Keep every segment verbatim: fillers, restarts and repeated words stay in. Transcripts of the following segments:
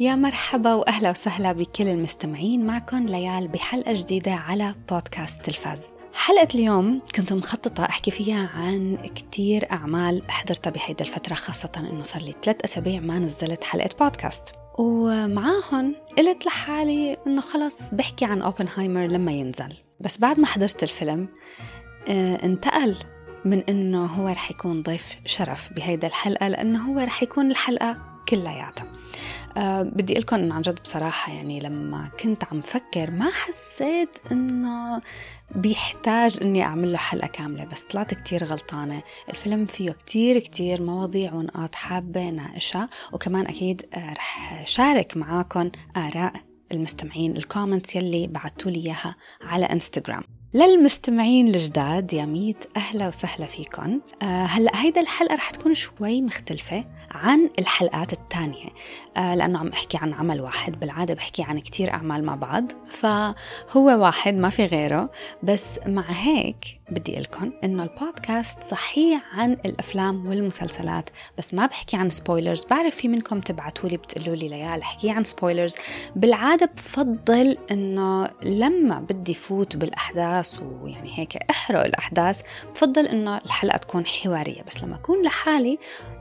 يا مرحبا وأهلا وسهلا بكل المستمعين، معكم ليال بحلقة جديدة على بودكاست تلفاز. حلقة اليوم كنت مخططة أحكي فيها عن كتير أعمال حضرتها بهيدا الفترة، خاصة أنه صار لي ثلاث أسابيع ما نزلت حلقة بودكاست، ومعاهم قلت لحالي أنه خلص بحكي عن أوبنهايمر لما ينزل. بس بعد ما حضرت الفيلم آه انتقل من أنه هو رح يكون ضيف شرف بهيدا الحلقة لأنه هو رح يكون الحلقة كلياتها. أه بدي أقول لكم إن عن جد بصراحة، يعني لما كنت عم فكر ما حسيت إنه بيحتاج إني أعمل له حلقة كاملة، بس طلعت كتير غلطانة. الفيلم فيه كتير كتير مواضيع ونقاط حابة ناقشها، وكمان أكيد رح شارك معاكم آراء المستمعين، الكومنتس يلي بعتوا لي إياها على إنستغرام. للمستمعين الجداد يا ميت أهلا وسهلا فيكن. أه هلأ هيدا الحلقة رح تكون شوي مختلفة عن الحلقات التانية أه لأنه عم أحكي عن عمل واحد، بالعادة بحكي عن كتير أعمال مع بعض، فهو واحد ما في غيره. بس مع هيك بدي أقولكن إنه البودكاست صحيح عن الأفلام والمسلسلات، بس ما بحكي عن سبويلرز. بعرف في منكم تبعتولي بتقولولي ليال حكي عن سبويلرز، بالعادة بفضل إنه لما بدي فوت بالأحداث ويعني هيك احرق الأحداث بفضل إنه الحلقة تكون حوارية، بس لما أكون لحالي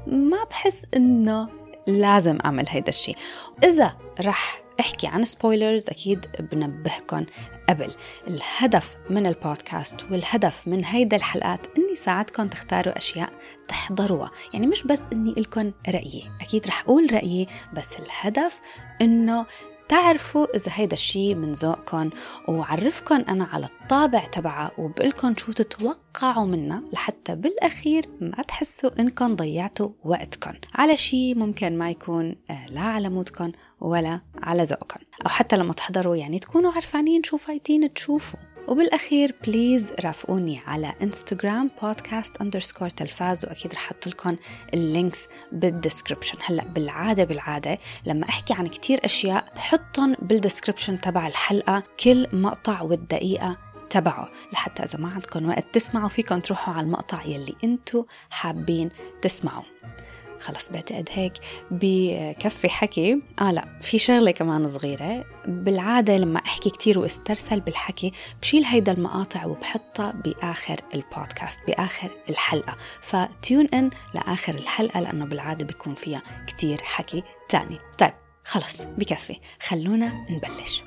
ما بحس إنه لازم أعمل هيدا الشيء. إذا رح أحكي عن سبويلرز أكيد بنبهكن قبل. الهدف من البودكاست والهدف من هيدا الحلقات إني ساعدكم تختاروا أشياء تحضروها، يعني مش بس إني إلكن رأيي، أكيد رح أقول رأيي، بس الهدف إنه تعرفوا إذا هيدا الشيء من ذوقكم، وعرفكم أنا على الطابع تبعه، وبقلكم شو تتوقعوا منه، لحتى بالأخير ما تحسوا إنكم ضيعتوا وقتكم على شيء ممكن ما يكون لا على مودكم ولا على ذوقكم، أو حتى لما تحضروا يعني تكونوا عرفانين شو فايتين تشوفوا. وبالأخير بليز رافقوني على إنستغرام بودكاست أندرسكور تلفاز، وأكيد رح أحط لكم اللينكس بالدسكريبشن. هلأ بالعادة بالعادة لما أحكي عن كتير أشياء بحطهم بالدسكريبشن تبع الحلقة، كل مقطع والدقيقة تبعه، لحتى إذا ما عندكم وقت تسمعوا فيكم تروحوا على المقطع يلي أنتوا حابين تسمعوا. خلص بعتقد هيك بكفي حكي. آه لا، في شغلة كمان صغيرة، بالعادة لما أحكي كتير واسترسل بالحكي بشيل هيدا المقاطع وبحطها بآخر البودكاست، بآخر الحلقة، فتيون إن لآخر الحلقة لأنه بالعادة بيكون فيها كتير حكي تاني. طيب خلص بكفي، خلونا نبلش.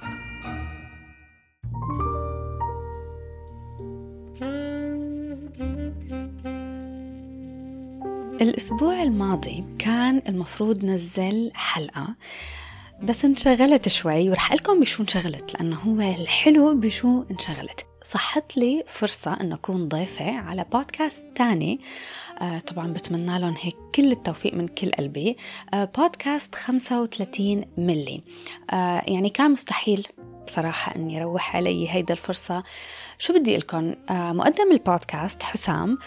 الأسبوع الماضي كان المفروض نزل حلقة بس انشغلت شوي، ورح أقولكم بشو انشغلت لأنه هو الحلو بشو انشغلت. صحت لي فرصة أن أكون ضيفة على بودكاست تاني، آه طبعا بتمنى لهم هيك كل التوفيق من كل قلبي، آه بودكاست خمسة وثلاثين ملي. آه يعني كان مستحيل بصراحة أني أروح علي هيدا الفرصة. شو بدي لكم، آه مقدم البودكاست حسام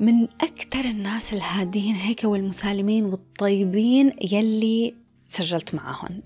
من أكتر الناس الهادين هيك والمسالمين والطيبين يلي سجلت معاهم.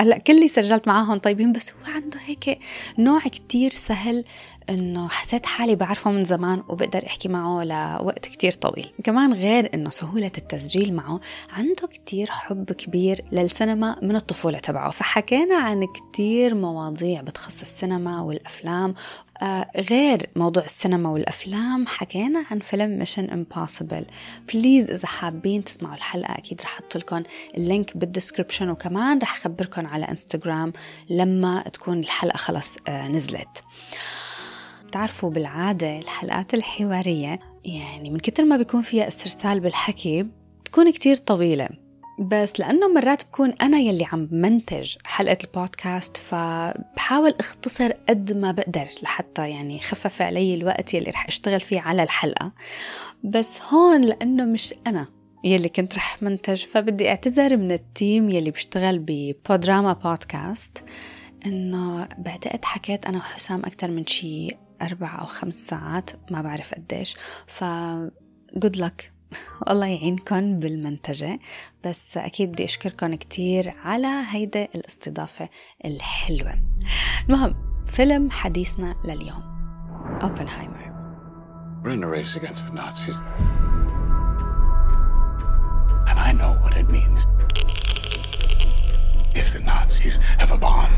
هلأ كل اللي سجلت معاهم طيبين، بس هو عنده هيك نوع كتير سهل إنه حسيت حالي بعرفه من زمان وبقدر أحكي معه لوقت كتير طويل. كمان غير إنه سهولة التسجيل معه، عنده كتير حب كبير للسينما من الطفولة تبعه، فحكينا عن كتير مواضيع بتخص السينما والأفلام. آه غير موضوع السينما والأفلام حكينا عن فيلم ميشن امبوسيبل. بليز إذا حابين تسمعوا الحلقة أكيد رح أحط لكم اللينك بالدسكريبشن، وكمان رح أخبركم على إنستغرام لما تكون الحلقة خلاص آه نزلت. تعرفوا بالعادة الحلقات الحوارية يعني من كتر ما بيكون فيها استرسال بالحكي تكون كتير طويلة، بس لأنه مرات بكون أنا يلي عم منتج حلقة البودكاست فبحاول اختصر قد ما بقدر لحتى يعني خفف علي الوقت يلي رح اشتغل فيه على الحلقة. بس هون لأنه مش أنا يلي كنت رح منتج، فبدي اعتذر من التيم يلي بشتغل ببودراما بودكاست إنه بعتقد حكيت أنا وحسام أكتر من شي أربع أو خمس ساعات، ما بعرف قديش، ف good luck والله يعينكم بالمنتجة. بس أكيد بدي أشكركم كتير على هيدا الاستضافة الحلوة. المهم فيلم حديثنا لليوم Oppenheimer. We're in a race against the Nazis. I know what it means. If the Nazis have a bomb.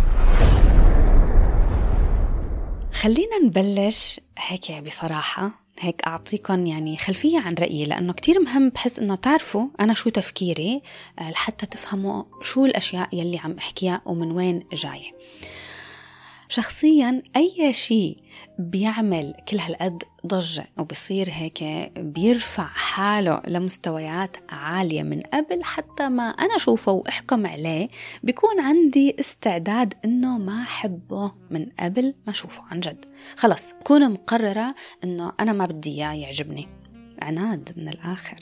خلينا نبلش هيك بصراحة، هيك أعطيكم يعني خلفية عن رأيي، لأنه كتير مهم بحس أنه تعرفوا أنا شو تفكيري لحتى تفهموا شو الأشياء يلي عم أحكيها ومن وين جاية. شخصياً أي شيء بيعمل كل هالقد ضجة وبصير هيك بيرفع حاله لمستويات عالية من قبل حتى ما أنا شوفه وأحكم عليه، بيكون عندي استعداد إنه ما أحبه من قبل ما أشوفه عن جد. خلص بكون مقررة إنه أنا ما بدي إياه يعجبني، عناد من الآخر.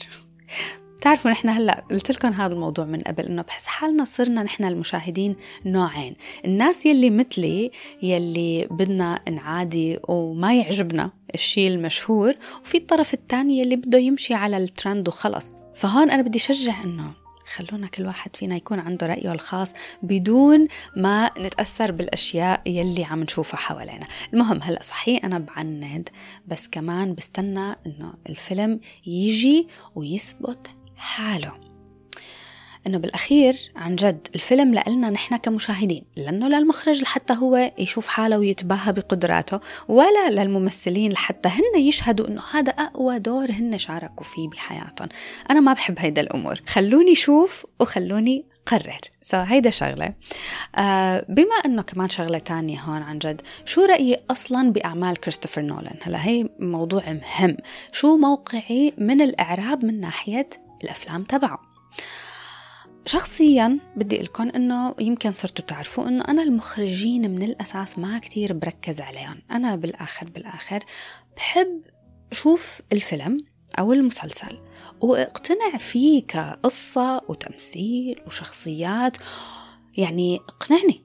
تعرفوا نحن هلأ قلت لكم هذا الموضوع من قبل، إنه بحس حالنا صرنا نحن المشاهدين نوعين: الناس يلي مثلي يلي بدنا نعادي وما يعجبنا الشيء المشهور، وفي الطرف الثاني يلي بده يمشي على الترند وخلص. فهون أنا بدي شجع إنه خلونا كل واحد فينا يكون عنده رأيه الخاص بدون ما نتأثر بالأشياء يلي عم نشوفها حوالينا. المهم هلأ صحيح أنا بعند، بس كمان بستنى إنه الفيلم يجي ويثبت حاله، انه بالاخير عن جد الفيلم لنا نحن كمشاهدين، لانه لا المخرج لحتى هو يشوف حاله ويتباهى بقدراته، ولا للممثلين لحتى هن يشهدوا انه هذا اقوى دور هن شاركوا فيه بحياتهم. انا ما بحب هيدا الامور، خلوني شوف وخلوني قرر. سو هيدا شغله. آه بما انه كمان شغله تانية هون عن جد، شو رايي اصلا باعمال كريستوفر نولان؟ هلا هي موضوع مهم. شو موقعي من الاعراب من ناحيه الأفلام تبعه؟ شخصياً بدي أقولكم أنه يمكن صرتوا تعرفوا أنه أنا المخرجين من الأساس ما كتير بركز عليهم. أنا بالآخر بالآخر بحب شوف الفيلم أو المسلسل واقتنع فيه كقصة وتمثيل وشخصيات، يعني اقنعني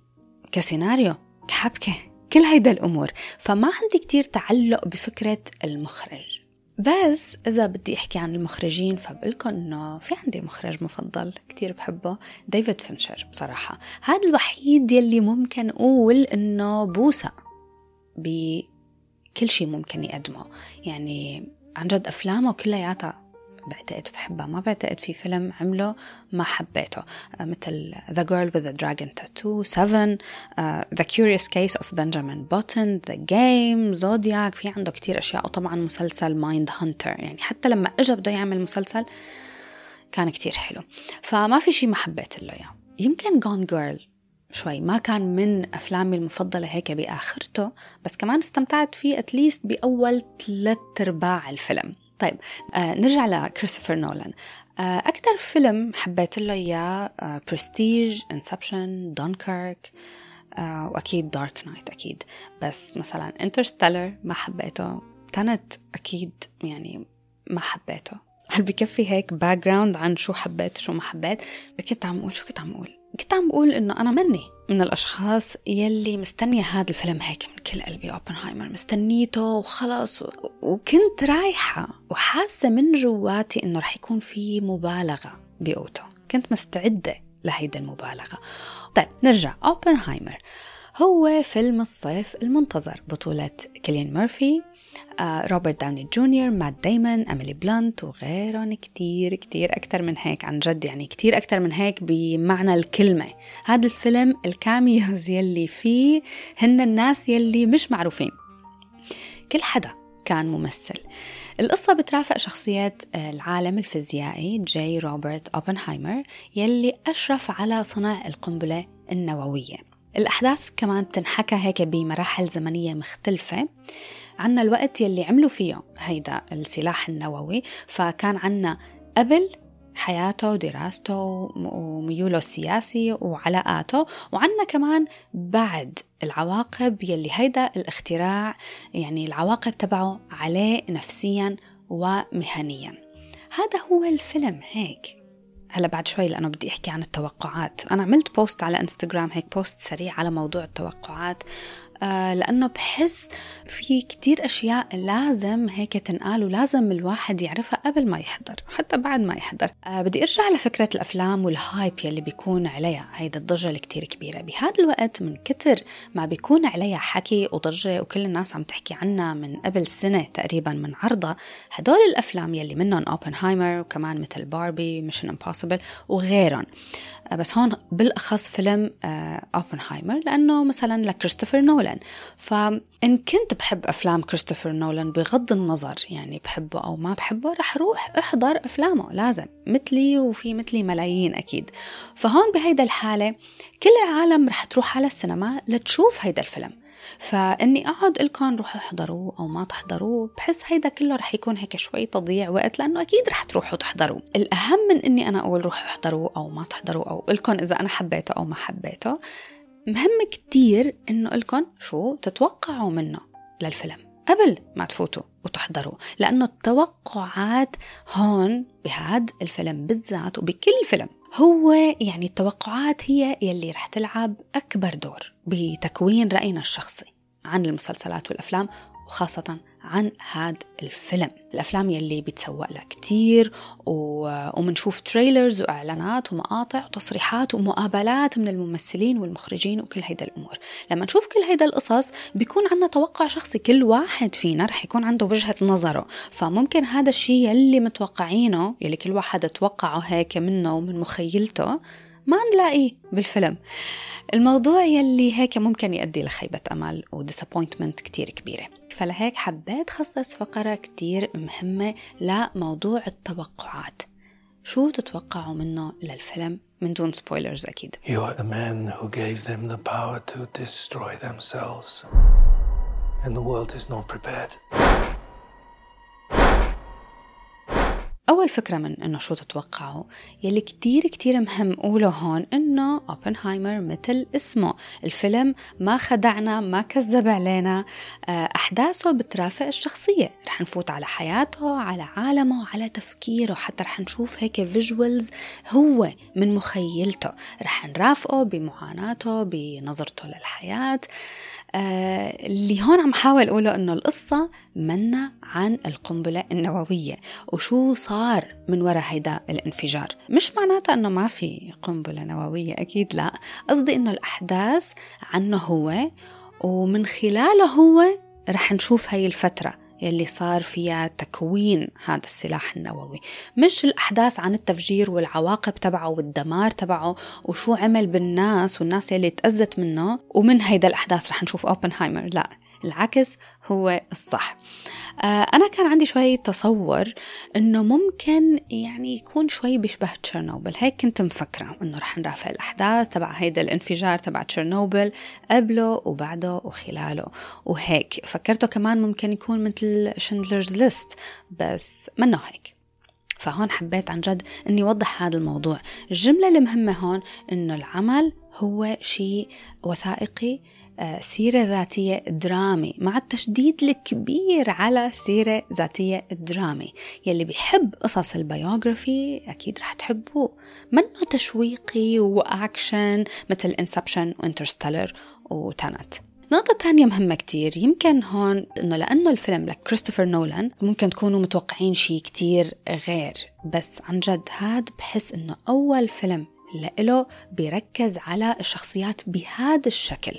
كسيناريو كحبكة كل هيدا الأمور. فما عندي كتير تعلق بفكرة المخرج. بس إذا بدي أحكي عن المخرجين فبقلكم إنه في عندي مخرج مفضل كتير بحبه، ديفيد فينشر. بصراحة هذا الوحيد يلي ممكن أقول إنه بوسع بكل شيء ممكن يقدمه. يعني عن جد أفلامه كلياتها بعتقد بحبها، ما بعتقد في فيلم عمله ما حبيته، مثل The Girl with the Dragon Tattoo، سفن، uh, The Curious Case of Benjamin Button، The Game، Zodiac. في عنده كتير أشياء، وطبعا مسلسل Mind Hunter. يعني حتى لما أجا بده يعمل مسلسل كان كتير حلو، فما في شيء ما حبيت له. يعني يمكن Gone Girl شوي ما كان من أفلامي المفضلة هيك بآخرته، بس كمان استمتعت فيه أتليست بأول ثلاث أرباع الفيلم. طيب آه نرجع لكريستوفر نولان. آه أكتر فيلم حبيت له يا آه برستيج، انسبشن، دونكيرك، آه وأكيد دارك نايت أكيد. بس مثلا انترستيلر ما حبيته، تنت أكيد يعني ما حبيته. هل بكفي هيك باك جراوند عن شو حبيت شو ما حبيت؟ كنت عم أقول شو كنت عم أقول كنت عم أقول إنه أنا مني من الأشخاص يلي مستنية هذا الفيلم هيك من كل قلبي، أوبنهايمر مستنيته وخلص، و... وكنت رايحة وحاسة من جواتي إنه رح يكون في مبالغة بقوته، كنت مستعدة لهيدا المبالغة. طيب نرجع أوبنهايمر، هو فيلم الصيف المنتظر، بطولة كيليان ميرفي، آه، روبرت داوني جونيور، مات دايمون، أميلي بلانت وغيرهم كتير كتير أكتر من هيك عن جد، يعني كتير أكتر من هيك بمعنى الكلمة. هذا الفيلم الكاميوز يلي فيه هن الناس يلي مش معروفين، كل حدا كان ممثل. القصة بترافق شخصيات العالم الفيزيائي جي روبرت أوبنهايمر يلي أشرف على صنع القنبلة النووية. الأحداث كمان بتنحكى هيك بمراحل زمنية مختلفة. عنا الوقت يلي عملوا فيه هيدا السلاح النووي، فكان عنا قبل حياته ودراسته وميوله السياسي وعلاقاته، وعنا كمان بعد العواقب يلي هيدا الاختراع، يعني العواقب تبعه عليه نفسيا ومهنيا. هذا هو الفيلم هيك. هلا بعد شوي لأنه بدي أحكي عن التوقعات، أنا عملت بوست على إنستغرام هيك بوست سريع على موضوع التوقعات، لأنه بحس في كتير أشياء لازم هيك تنقال ولازم الواحد يعرفها قبل ما يحضر حتى بعد ما يحضر. بدي أرجع لفكرة الأفلام والهايب يلي بيكون عليها هيدا الضجة الكتير كبيرة بهذا الوقت، من كتر ما بيكون عليها حكي وضجة وكل الناس عم تحكي عنها من قبل سنة تقريبا من عرضها. هدول الأفلام يلي منهم أوبنهايمر وكمان مثل باربي، ميشن امبوسيبل وغيرهم، بس هون بالأخص فيلم أوبنهايمر لأنه مثلا لكريستوفر نولان. فإن كنت بحب أفلام كريستوفر نولان بغض النظر يعني بحبه أو ما بحبه رح روح أحضر أفلامه لازم، مثلي وفي مثلي ملايين أكيد. فهون بهيدا الحالة كل العالم رح تروح على السينما لتشوف هيدا الفيلم، فاني اقعد الكم روح احضروه او ما تحضروه بحس هيدا كله رح يكون هيك شوي تضييع وقت، لانه اكيد رح تروحوا تحضروه. الاهم من اني انا اقول روح احضروه او ما تحضروه او الكم اذا انا حبيته او ما حبيته، مهم كتير انه الكم شو تتوقعوا منه للفيلم قبل ما تفوتوا وتحضروا، لانه التوقعات هون بهاد الفيلم بالذات وبكل فيلم هو يعني التوقعات هي يلي رح تلعب أكبر دور بتكوين رأينا الشخصي عن المسلسلات والأفلام، وخاصة عن هاد الفيلم. الأفلام يلي بتسوق لها كتير ومنشوف تريلرز وإعلانات ومقاطع وتصريحات ومقابلات من الممثلين والمخرجين وكل هيدا الأمور. لما نشوف كل هيدا القصص بيكون عنا توقع شخصي، كل واحد فينا رح يكون عنده وجهة نظره، فممكن هذا الشيء يلي متوقعينه يلي كل واحد توقعه هيك منه ومن مخيلته ما نلاقيه بالفيلم. الموضوع يلي هيك ممكن يؤدي لخيبة أمل وديسابوينتمنت كتير كبيرة. فلهيك حبيت خصص فقرة كتير مهمة لموضوع التوقعات، شو تتوقعوا منه للفيلم من دون سبويلرز أكيد. You are the man who gave them the power to destroy themselves and the world is not prepared. أول فكرة من إنه شو تتوقعوا يلي كتير كتير مهم قوله هون، إنه أوبنهايمر مثل اسمه الفيلم ما خدعنا ما كذب علينا، أحداثه بترافق الشخصية، رح نفوت على حياته على عالمه على تفكيره، حتى رح نشوف هيك فيجوالز هو من مخيلته، رح نرافقه بمعاناته بنظرته للحياة. آه اللي هون عم حاول أقوله إنه القصة منا عن القنبلة النووية وشو صار من وراء هيدا الانفجار. مش معناته إنه ما في قنبلة نووية أكيد لا، قصدي إنه الأحداث عنه هو ومن خلاله هو رح نشوف هاي الفترة يلي صار فيها تكوين هذا السلاح النووي، مش الأحداث عن التفجير والعواقب تبعه والدمار تبعه وشو عمل بالناس والناس يلي تأذت منه، ومن هيدا الأحداث رح نشوف أوبنهايمر. لا العكس هو الصح. آه أنا كان عندي شوي تصور أنه ممكن يعني يكون شوي بيشبه تشيرنوبل، هيك كنت مفكرة أنه رح نرافق الأحداث تبع هيدا الانفجار تبع تشيرنوبل قبله وبعده وخلاله وهيك. فكرته كمان ممكن يكون مثل شندلرز ليست بس منه هيك. فهون حبيت عن جد أني وضح هذا الموضوع. الجملة المهمة هون أنه العمل هو شيء وثائقي، سيرة ذاتية درامي مع التشديد الكبير على سيرة ذاتية درامي. يلي بيحب قصص البيوغرافي أكيد رح تحبوه، منه تشويقي وأكشن مثل Inception وإنترستيلر وتانت. نقطة تانية مهمة كتير يمكن هون إنه لأنه الفيلم لكريستوفر نولان ممكن تكونوا متوقعين شيء كتير غير، بس عن جد هاد بحس إنه أول فيلم لإله بيركز على الشخصيات بهذا الشكل،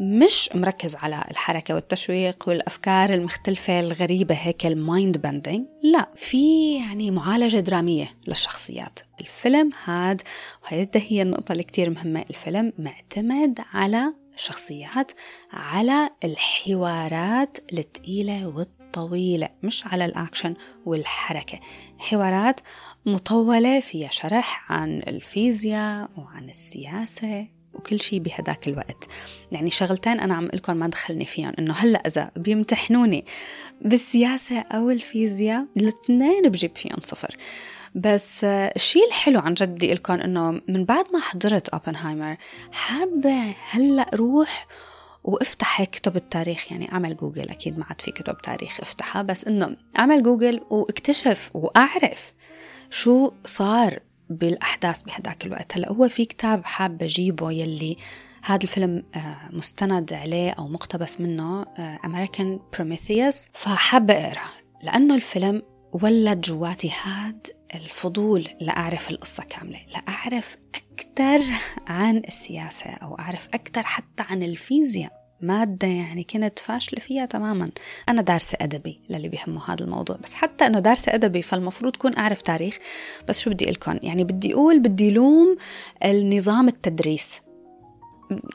مش مركز على الحركة والتشويق والأفكار المختلفة الغريبة هيك المايند بندينج. لا، في يعني معالجة درامية للشخصيات الفيلم هاد، وهذا هي النقطة اللي كتير مهمة. الفيلم معتمد على الشخصيات على الحوارات الثقيلة والطويلة، مش على الأكشن والحركة. حوارات مطولة فيها شرح عن الفيزياء وعن السياسة وكل شيء بهداك الوقت. يعني شغلتين أنا عم لكم ما دخلني فيهم، إنه هلأ إذا بيمتحنوني بالسياسة أو الفيزياء الاثنين بجيب فيهم صفر. بس الشيء الحلو عن جدي لكم إنه من بعد ما حضرت أوبنهايمر حابة هلأ روح وافتح كتب التاريخ، يعني اعمل جوجل، أكيد ما عاد في كتب تاريخ افتحها، بس إنه اعمل جوجل واكتشف وأعرف شو صار بالأحداث بهداك الوقت. هلأ هو في كتاب حابة أجيبه يلي هذا الفيلم مستند عليه أو مقتبس منه American Prometheus، فحابة أقرأ لأنه الفيلم ولد جواتي هذا الفضول لأعرف القصة كاملة، لأعرف أكتر عن السياسة أو أعرف أكتر حتى عن الفيزياء، مادة يعني كنت فاشلة فيها تماما. أنا دارسة أدبي للي بيهمه هذا الموضوع، بس حتى أنه دارسة أدبي فالمفروض كون أعرف تاريخ، بس شو بدي أقولكم يعني بدي أقول بدي لوم النظام التدريس،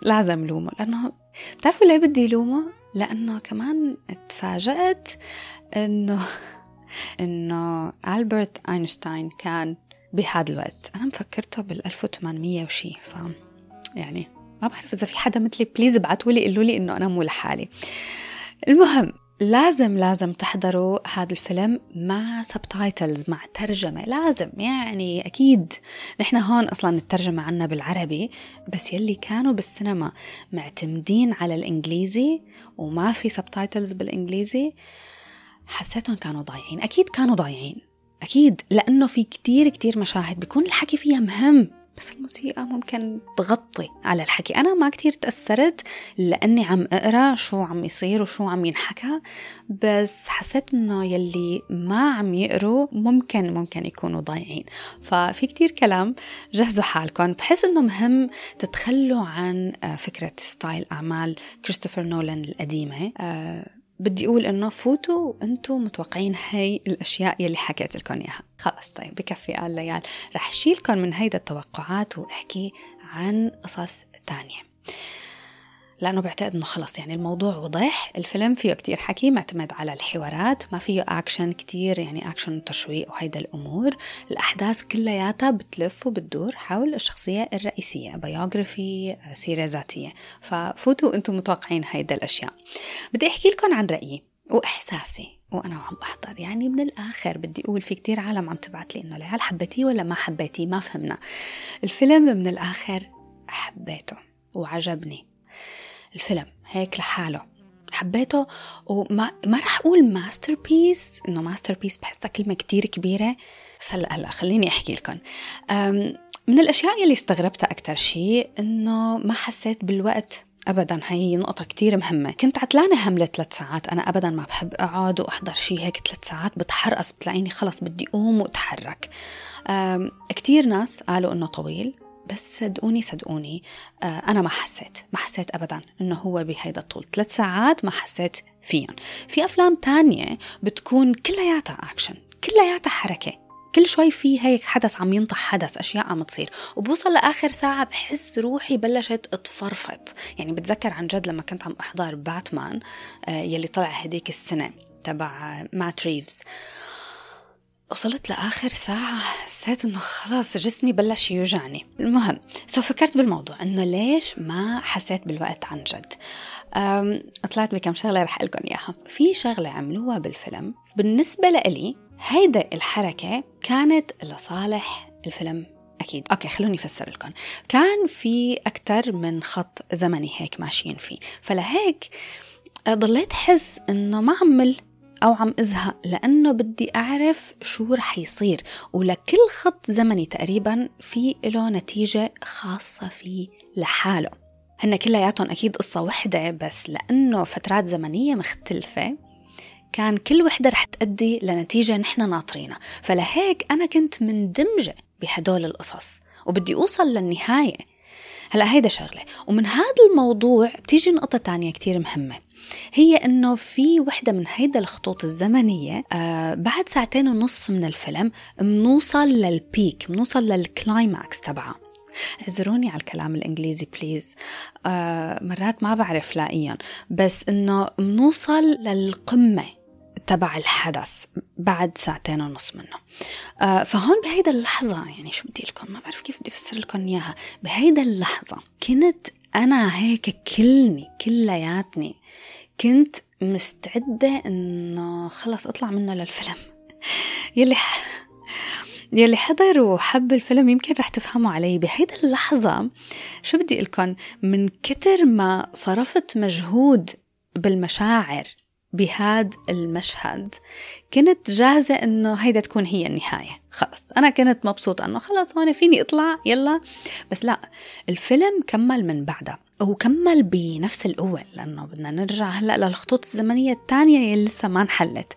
لازم لومه، لأنه بتعرفوا ليه بدي لومه؟ لأنه كمان اتفاجأت أنه أنه ألبرت أينشتاين كان بهذا الوقت، أنا مفكرته بالألف وثمانمية وشي، فاهم يعني ما بعرف إذا في حدا مثلي بليز ابعتولي قلولي إنه أنا مو لحالي. المهم لازم لازم تحضروا هذا الفيلم مع سبتايتلز، مع ترجمة، لازم يعني أكيد. نحن هون أصلا الترجمة عنا بالعربي، بس يلي كانوا بالسينما معتمدين على الإنجليزي وما في سبتايتلز بالإنجليزي حسيتهم كانوا ضايعين. أكيد كانوا ضايعين أكيد، لأنه في كتير كتير مشاهد بيكون الحكي فيها مهم بس الموسيقى ممكن تغطي على الحكي. أنا ما كتير تأثرت لأني عم أقرأ شو عم يصير وشو عم ينحكى، بس حسيت إنه يلي ما عم يقروا ممكن ممكن يكونوا ضايعين. ففي كتير كلام، جهزوا حالكم بحيث إنه مهم تتخلوا عن فكرة ستايل أعمال كريستوفر نولان القديمة. بدي أقول إنه فوتوا أنتوا متوقعين هاي الأشياء يلي حكيت لكم إياها، خلاص طيب بكفي قال ليال، رح شيلكم من هيدا التوقعات وأحكي عن قصص تانية، لأنه بعتقد إنه خلاص يعني الموضوع وضح. الفيلم فيه كتير حكي، معتمد على الحوارات، ما فيه أكشن كتير يعني أكشن وتشويق وهيدا الأمور. الأحداث كلياتها بتلف وبتدور حول الشخصية الرئيسية، بيوغرافي، سيرة ذاتية، ففوتوا أنتم متوقعين هيدا الأشياء. بدي أحكي لكم عن رأيي وإحساسي وأنا عم أحضر، يعني من الآخر بدي أقول في كتير عالم عم تبعت لي إنه العيال حبيتيه ولا ما حبيتيه، ما فهمنا. الفيلم من الآخر حبيته وعجبني الفيلم هيك لحاله، حبيته. وما ما رح أقول ماستر بيس، إنه ماستر بيس بحسها كلمة كتير كبيرة، بس هلا خليني أحكي لكم. من الأشياء اللي استغربتها أكتر شيء إنه ما حسيت بالوقت أبداً، هي نقطة كتير مهمة. كنت عتلانة هملة ثلاث ساعات، أنا أبداً ما بحب أقعد وأحضر شيء هيك ثلاث ساعات، بتحرقص، بتلاقيني خلص بدي أقوم وأتحرك. كتير ناس قالوا إنه طويل، بس صدقوني صدقوني أنا ما حسيت ما حسيت أبداً إنه هو بهيدا الطول، ثلاث ساعات ما حسيت فيهم. في أفلام تانية بتكون كلياتها أكشن، كلياتها حركة، كل شوي فيه هيك حدث عم ينطح، حدث أشياء عم تصير، وبوصل لآخر ساعة بحس روحي بلشت اتفرفت. يعني بتذكر عن جد لما كنت عم أحضر باتمان يلي طلع هديك السنة تبع مات ريفز، وصلت لآخر ساعة حسيت إنه خلاص جسمي بلش يوجعني. المهم سو فكرت بالموضوع إنه ليش ما حسيت بالوقت عن جد. طلعت بكم شغلة رح أقلكم إياها. في شغلة عملوها بالفيلم بالنسبة لإلي، هيدا الحركة كانت لصالح الفيلم أكيد. أوكي خلوني أفسر لكم. كان في أكتر من خط زمني هيك ماشيين فيه، فلهيك ضليت حس إنه ما عمل أو عم أزهق، لأنه بدي أعرف شو رح يصير، ولكل خط زمني تقريبا في له نتيجة خاصة فيه لحاله. هن كلياتهم أكيد قصة وحدة، بس لأنه فترات زمنية مختلفة كان كل وحدة رح تؤدي لنتيجة نحن ناطرينها، فلهيك أنا كنت مندمجة بهدول القصص وبدي أوصل للنهاية. هلأ هيدا شغلة. ومن هذا الموضوع بتيجي نقطة تانية كتير مهمة، هي أنه في وحدة من هيدا الخطوط الزمنية آه بعد ساعتين ونص من الفيلم منوصل للبيك، منوصل للكلايماكس تبعها. اعذروني على الكلام الإنجليزي بليز، آه مرات ما بعرف لاقيا، بس أنه منوصل للقمة تبع الحدث بعد ساعتين ونص منه. آه فهون بهيدا اللحظة، يعني شو بدي لكم، ما بعرف كيف بدي أفسر لكم إياها. بهيدا اللحظة كنت أنا هيك كلني كلياتني كنت مستعدة إنه خلص أطلع منه للفيلم. يلي ح... يلي حضر وحب الفيلم يمكن رح تفهموا علي بهيدا اللحظة شو بدي أقولكم. من كتر ما صرفت مجهود بالمشاعر بهذا المشهد كنت جاهزة إنه هيدا تكون هي النهاية، خلص أنا كنت مبسوطة إنه خلص هون فيني أطلع يلا. بس لا، الفيلم كمل من بعدها. وكمل بنفس القوة، لأنه بدنا نرجع هلأ للخطوط الزمنية الثانية يلي لسه ما انحلت.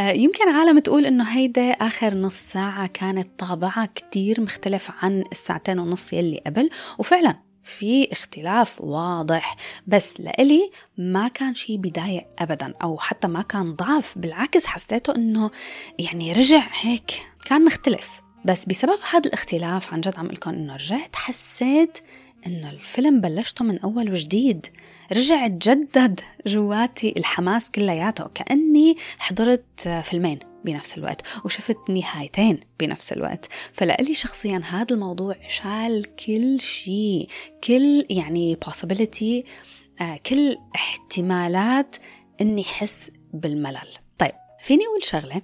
يمكن عالم تقول إنه هيدا آخر نص ساعة كانت طابعة كتير مختلف عن الساعتين ونص يلي قبل، وفعلا في اختلاف واضح، بس لإلي ما كان شيء بيضايق أبدا أو حتى ما كان ضعف، بالعكس حسيته إنه يعني رجع هيك كان مختلف. بس بسبب هذا الاختلاف عن جد عم قلكم إنه رجعت حسيت إنه الفيلم بلشته من أول وجديد، رجع تجدد جواتي الحماس كلياته، كأني حضرت فيلمين بنفس الوقت وشفت نهايتين بنفس الوقت. فلألي شخصيا هذا الموضوع شال كل شيء، كل يعني possibility، كل احتمالات إني حس بالملل. طيب فيني أول شغلة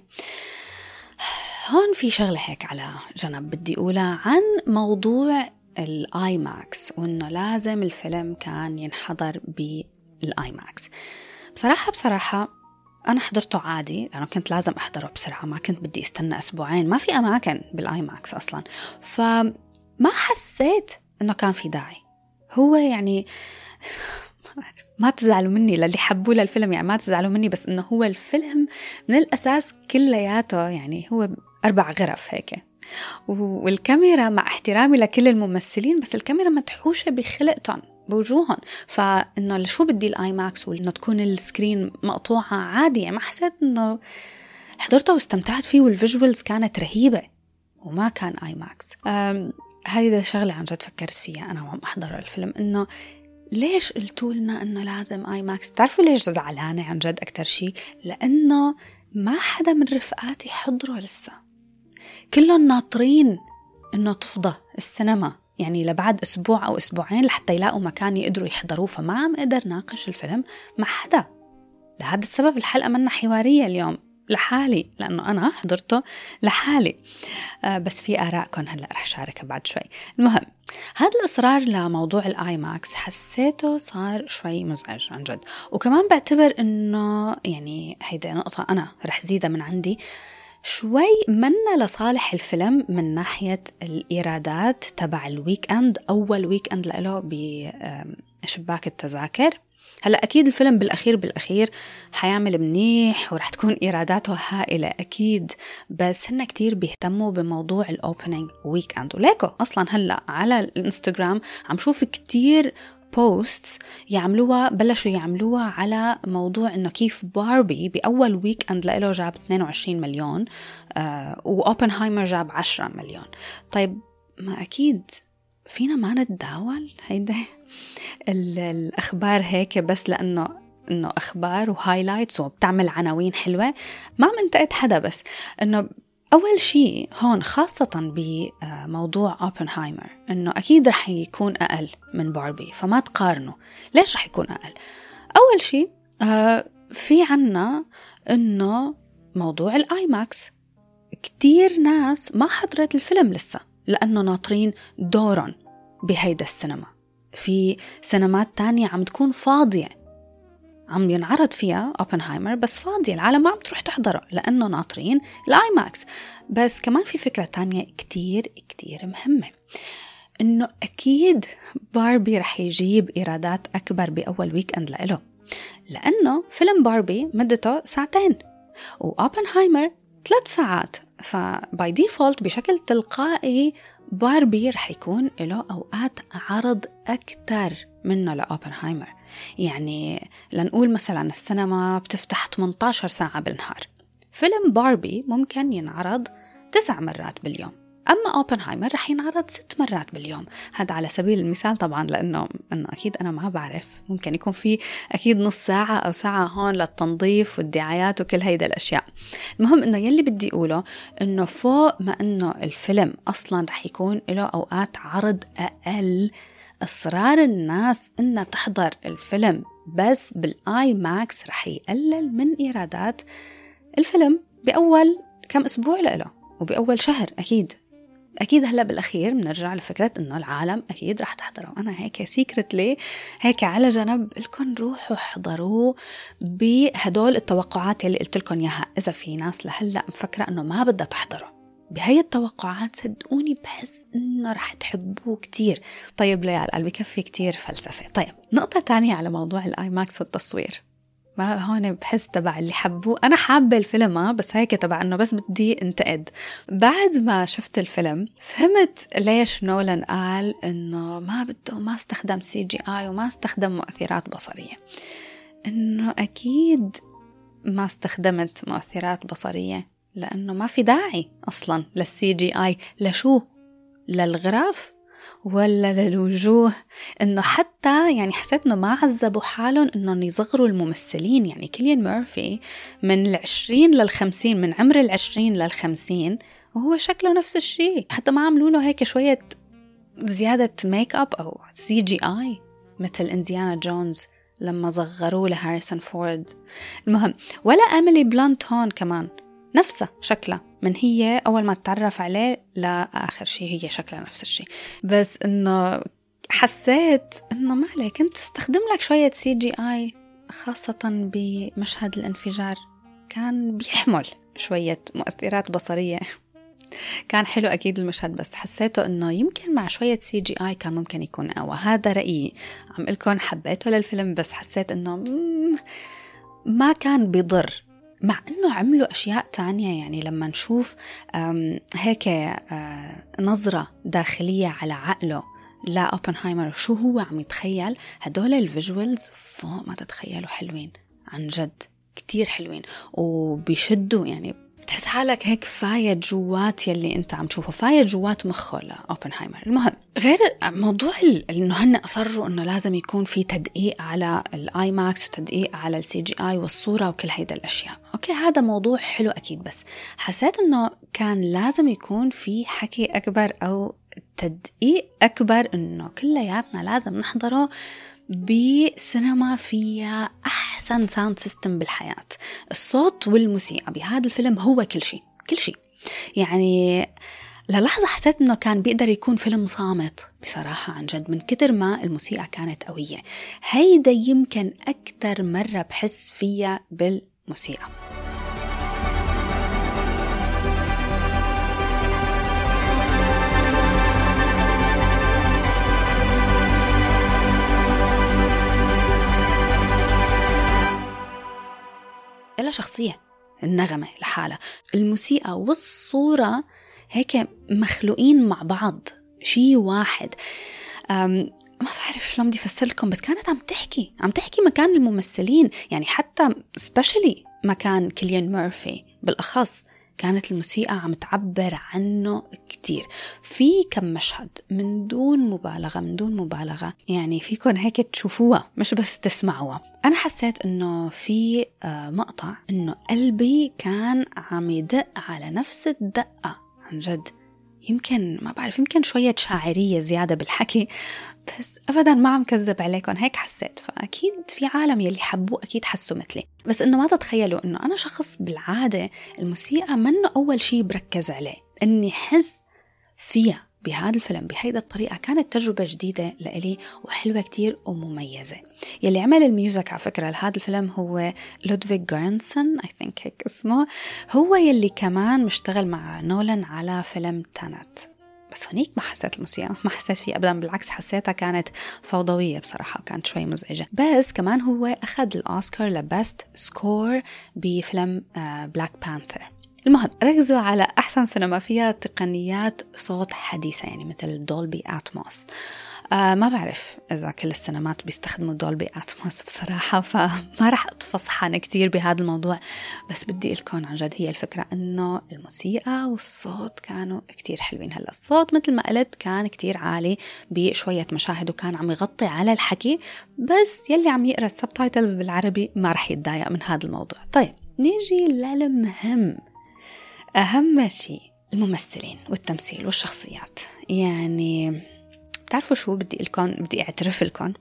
هون، في شغلة هيك على جنب بدي أقولها عن موضوع الاي ماكس، وانه لازم الفيلم كان ينحضر بالاي ماكس. بصراحه بصراحه انا حضرته عادي، لانه كنت لازم احضره بسرعه، ما كنت بدي استنى اسبوعين، ما في اماكن بالاي ماكس اصلا، فما حسيت انه كان في داعي. هو يعني ما تزعلوا مني للي حبوا للفيلم، يعني ما تزعلوا مني، بس انه هو الفيلم من الاساس كلياته يعني هو اربع غرف هيك، والكاميرا مع احترامي لكل الممثلين بس الكاميرا متحوشة بخلقتهم بوجوههم، فإنه شو بدي الآي ماكس وإنه تكون السكرين مقطوعة عادي. يعني ما حسيت إنه حضرته واستمتعت فيه، والفيجولز كانت رهيبة وما كان آي ماكس. هيدا شغلة عن جد فكرت فيها أنا وعم أحضر الفيلم، إنه ليش قلتوا لنا إنه لازم آي ماكس؟ بتعرفوا ليش زعلانة عن جد أكتر شيء؟ لأنه ما حدا من رفقاتي حضره لسه، كلهم ناطرين إنه تفضى السينما يعني لبعد أسبوع أو أسبوعين لحتى يلاقوا مكان يقدروا يحضروه، فما عم أقدر ناقش الفيلم مع حدا. لهذا السبب الحلقة منا حوارية اليوم لحالي، لأنه أنا حضرته لحالي، آه بس في آراءكم هلأ رح شاركها بعد شوي. المهم هذا الإصرار لموضوع الآي ماكس حسيته صار شوي مزعج عن جد، وكمان بعتبر إنه يعني هيدا نقطة أنا رح زيدها من عندي شوي منا لصالح الفيلم من ناحية الإيرادات تبع الويك أند، أول ويك أند له بشباك التذاكر. هلأ أكيد الفيلم بالأخير بالأخير حيعمل منيح ورح تكون إيراداته هائلة أكيد، بس هن كتير بيهتموا بموضوع الأوبنينج ويك أند، وليكو أصلا هلأ على الإنستغرام عم شوف كتير بوست يعملوها، بلشوا يعملوها على موضوع إنه كيف باربي بأول ويك أند لإله جاب اثنين وعشرين مليون آه وأوبنهايمر جاب عشرة مليون. طيب ما أكيد فينا ما نتداول هيدا الأخبار هيك بس لأنه إنه أخبار وهايلايتس وبتعمل عناوين حلوة، ما عم انتقد حدا، بس إنه أول شيء هون خاصة بموضوع أوبنهايمر إنه أكيد رح يكون أقل من باربي، فما تقارنوا. ليش رح يكون أقل؟ أول شيء في عنا إنه موضوع الآي ماكس كتير ناس ما حضرت الفيلم لسه لأنه ناطرين دورا بهيدا السينما، في سينمات تانية عم تكون فاضية عم ينعرض فيها أوبنهايمر بس فاضي، العالم ما عم تروح تحضره لأنه ناطرين الآي ماكس. بس كمان في فكرة تانية كتير كتير مهمة، إنه أكيد باربي رح يجيب إيرادات أكبر بأول ويك أند لإله، لأنه فيلم باربي مدته ساعتين وأوبنهايمر ثلاث ساعات، فباي ديفولت بشكل تلقائي باربي رح يكون له أوقات عرض أكتر منه لأوبنهايمر. يعني لنقول مثلا السينما بتفتح ثمانية عشر ساعة بالنهار، فيلم باربي ممكن ينعرض تسع مرات باليوم، أما أوبنهايمر رح ينعرض ست مرات باليوم. هذا على سبيل المثال طبعا، لأنه أنه أكيد أنا ما بعرف، ممكن يكون في أكيد نص ساعة أو ساعة هون للتنظيف والدعايات وكل هيدا الأشياء. المهم أنه يلي بدي أقوله أنه فوق ما أنه الفيلم أصلا رح يكون له أوقات عرض أقل، إصرار الناس إنها تحضر الفيلم بس بالآي ماكس رح يقلل من إيرادات الفيلم بأول كم أسبوع له وبأول شهر أكيد أكيد. هلأ بالأخير منرجع لفكرة إنه العالم أكيد رح تحضره. أنا هيك سيكرتلي هيك على جنب لكم روحوا حضروه بهدول التوقعات اللي قلت لكم ياها، إذا في ناس لهلأ مفكرة إنه ما بدها تحضره بهاي التوقعات صدقوني بحس إنه رح تحبوه كتير. طيب ليال قلبي كفي كتير فلسفة. طيب نقطة تانية على موضوع الآي ماكس والتصوير، ما هون بحس تبع اللي حبوه. أنا حابة الفيلم بس هيك تبع أنه بس بدي انتقد. بعد ما شفت الفيلم فهمت ليش نولان قال أنه ما بده ما استخدم سي جي آي وما استخدم مؤثرات بصرية، أنه أكيد ما استخدمت مؤثرات بصرية لأنه ما في داعي أصلا للسي جي آي. لشو؟ للغراف ولا للوجوه؟ انه حتى يعني حسيت انه ما عذبوا حالهم انهم يصغروا الممثلين. يعني كيليان ميرفي من العشرين للخمسين، من عمر العشرين للخمسين وهو شكله نفس الشيء، حتى ما عملوا له هيك شوية زيادة ميك اب او سي جي اي مثل انديانا جونز لما صغروا لهاريسون فورد. المهم ولا اميلي بلانت هون كمان نفسها شكلها من هي أول ما تتعرف عليه لآخر شيء هي شكلها نفس الشيء. بس إنه حسيت إنه ما عليك أنت استخدم لك شوية سي جي آي، خاصة بمشهد الانفجار كان بيحمل شوية مؤثرات بصرية. كان حلو أكيد المشهد بس حسيته إنه يمكن مع شوية سي جي آي كان ممكن يكون أقوى. هذا رأيي، عم قلكم حبيته للفيلم بس حسيت إنه ما كان بيضر، مع أنه عملوا أشياء تانية. يعني لما نشوف هيك نظرة داخلية على عقله لا أوبنهايمر شو هو عم يتخيل، هدول الفيجوالز فوق ما تتخيلوا حلوين عن جد، كتير حلوين وبيشدوا. يعني بتحس حالك هيك فايت جوات يلي أنت عم تشوفه، فايت جوات مخه لأوبنهايمر. المهم غير موضوع إنه هن أصروا إنه لازم يكون في تدقيق على الآي ماكس وتدقيق على السي جي آي والصورة وكل هيدا الأشياء، أوكي هذا موضوع حلو أكيد، بس حسيت إنه كان لازم يكون في حكي أكبر أو تدقيق أكبر، إنه كلياتنا لازم نحضره بسينما فيها أحسن ساوند سيستم بالحياة. الصوت والموسيقى بهذا الفيلم هو كل شيء كل شيء. يعني للحظة حسيت إنه كان بيقدر يكون فيلم صامت بصراحة عن جد من كتر ما الموسيقى كانت قوية. هيدا يمكن أكتر مرة بحس فيها بالموسيقى. إلا شخصية النغمة لحالها، الموسيقى والصورة هيك مخلوقين مع بعض شيء واحد. ما بعرف شلون بدي افسر لكم بس كانت عم تحكي عم تحكي مكان الممثلين. يعني حتى سبيشلي مكان كيليان ميرفي بالأخص كانت الموسيقى عم تعبر عنه كتير. في كم مشهد من دون مبالغة من دون مبالغة يعني فيكن هيك تشوفوها مش بس تسمعوها. أنا حسيت أنه في مقطع أنه قلبي كان عم يدق على نفس الدقة عن جد. يمكن ما بعرف يمكن شوية شاعرية زيادة بالحكي بس أبدا ما عم كذب عليكم هيك حسيت. فأكيد في عالم يلي حبوه أكيد حسوا مثلي، بس إنه ما تتخيلوا إنه أنا شخص بالعادة الموسيقى منه أول شيء بركز عليه. إني حس فيها بهذا الفيلم بهيدا الطريقة كانت تجربة جديدة لإلي وحلوة كتير ومميزة. يلي عمل الميوزك على فكرة لهذا الفيلم هو لودفيغ غورانسون I think هيك اسمه، هو يلي كمان مشتغل مع نولان على فيلم تانت. بس هنيك ما حسيت الموسيقى ما حسيت فيه أبدا، بالعكس حسيتها كانت فوضوية بصراحة وكانت شوي مزعجة. بس كمان هو أخذ الأوسكار لبست سكور بفيلم بلاك بانثر. المهم ركزوا على أحسن سينما فيها تقنيات صوت حديثة يعني مثل دولبي أتموس. آه ما بعرف إذا كل السينمات بيستخدموا دولبي أتموس بصراحة، فما رح أتفصحن كتير بهذا الموضوع. بس بدي لكم عن جد هي الفكرة إنه الموسيقى والصوت كانوا كتير حلوين. هلا الصوت مثل ما قلت كان كتير عالي بشوية مشاهد وكان عم يغطي على الحكي، بس يلي عم يقرأ السبتايتلز بالعربي ما رح يتضايق من هذا الموضوع. طيب نيجي للمهم، أهم شيء الممثلين والتمثيل والشخصيات. يعني بتعرفوا شو بدي لكم بدي أعترف لكم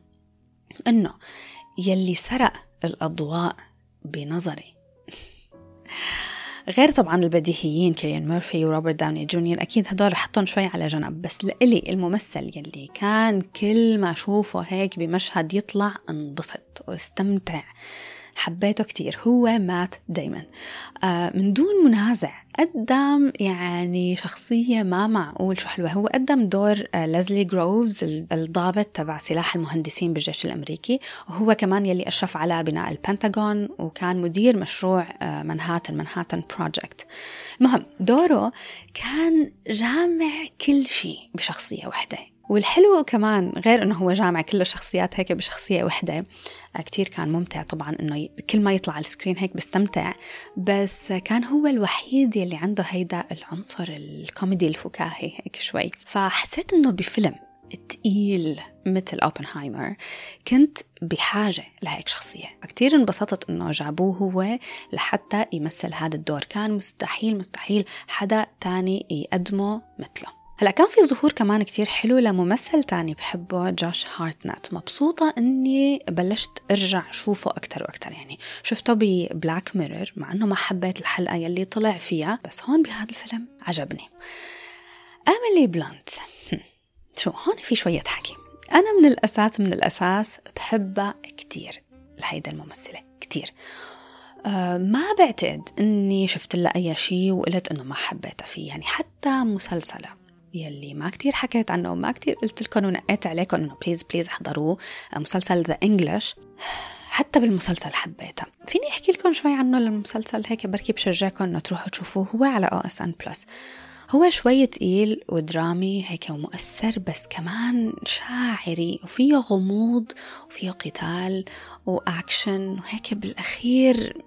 أنه يلي سرق الأضواء بنظري غير طبعا البديهيين كيليان ميرفي وروبرت داوني جونيور أكيد هدول حطهم شوي على جنب، بس لإلي الممثل يلي كان كل ما أشوفه هيك بمشهد يطلع انبسط واستمتع حبيته كتير. هو مات دايما من دون منازع، قدم يعني شخصية ما معقول شو حلوة. هو قدم دور ليزلي جروفز الضابط تبع سلاح المهندسين بالجيش الأمريكي، وهو كمان يلي أشرف على بناء البنتاغون وكان مدير مشروع منهاتن منهاتن بروجكت. المهم دوره كان جامع كل شيء بشخصية واحدة، والحلو كمان غير أنه هو جامع كل الشخصيات هيك بشخصية واحدة كتير كان ممتع. طبعا أنه كل ما يطلع على السكرين هيك بستمتع، بس كان هو الوحيد اللي عنده هيدا العنصر الكوميدي الفكاهي هيك شوي. فحسيت أنه بفيلم تقيل مثل أوبنهايمر كنت بحاجة لهيك شخصية، فكتير انبسطت أنه جابوه هو لحتى يمثل هذا الدور. كان مستحيل مستحيل حدا تاني يقدمه مثله. هلا كان في ظهور كمان كتير حلو لممثل تاني بحبه، جوش هارتنت. مبسوطة اني بلشت ارجع شوفه اكتر واكتر، يعني شفته ببلاك ميرور مع انه ما حبيت الحلقة يلي طلع فيها، بس هون بهذا الفيلم عجبني. اميلي بلانت، شو هون في شوية حكي. انا من الاساس من الاساس بحبها كتير لهيدا الممثلة كتير. أه ما بعتقد اني شفت لها اي شيء وقلت انه ما حبيتها فيه، يعني حتى مسلسلة يلي ما كتير حكيت عنه وما كتير قلت لكم ونقيت عليكم انه بليز بليز احضروه، مسلسل The English، حتى بالمسلسل حبيته. فيني احكي لكم شوي عنه للمسلسل هيك بركي بشجعكم انه تروحوا تشوفوه. هو على أو إس إن بلس. هو شوي تقيل ودرامي هيك ومؤثر، بس كمان شاعري وفيه غموض وفيه قتال واكشن، وهيك بالاخير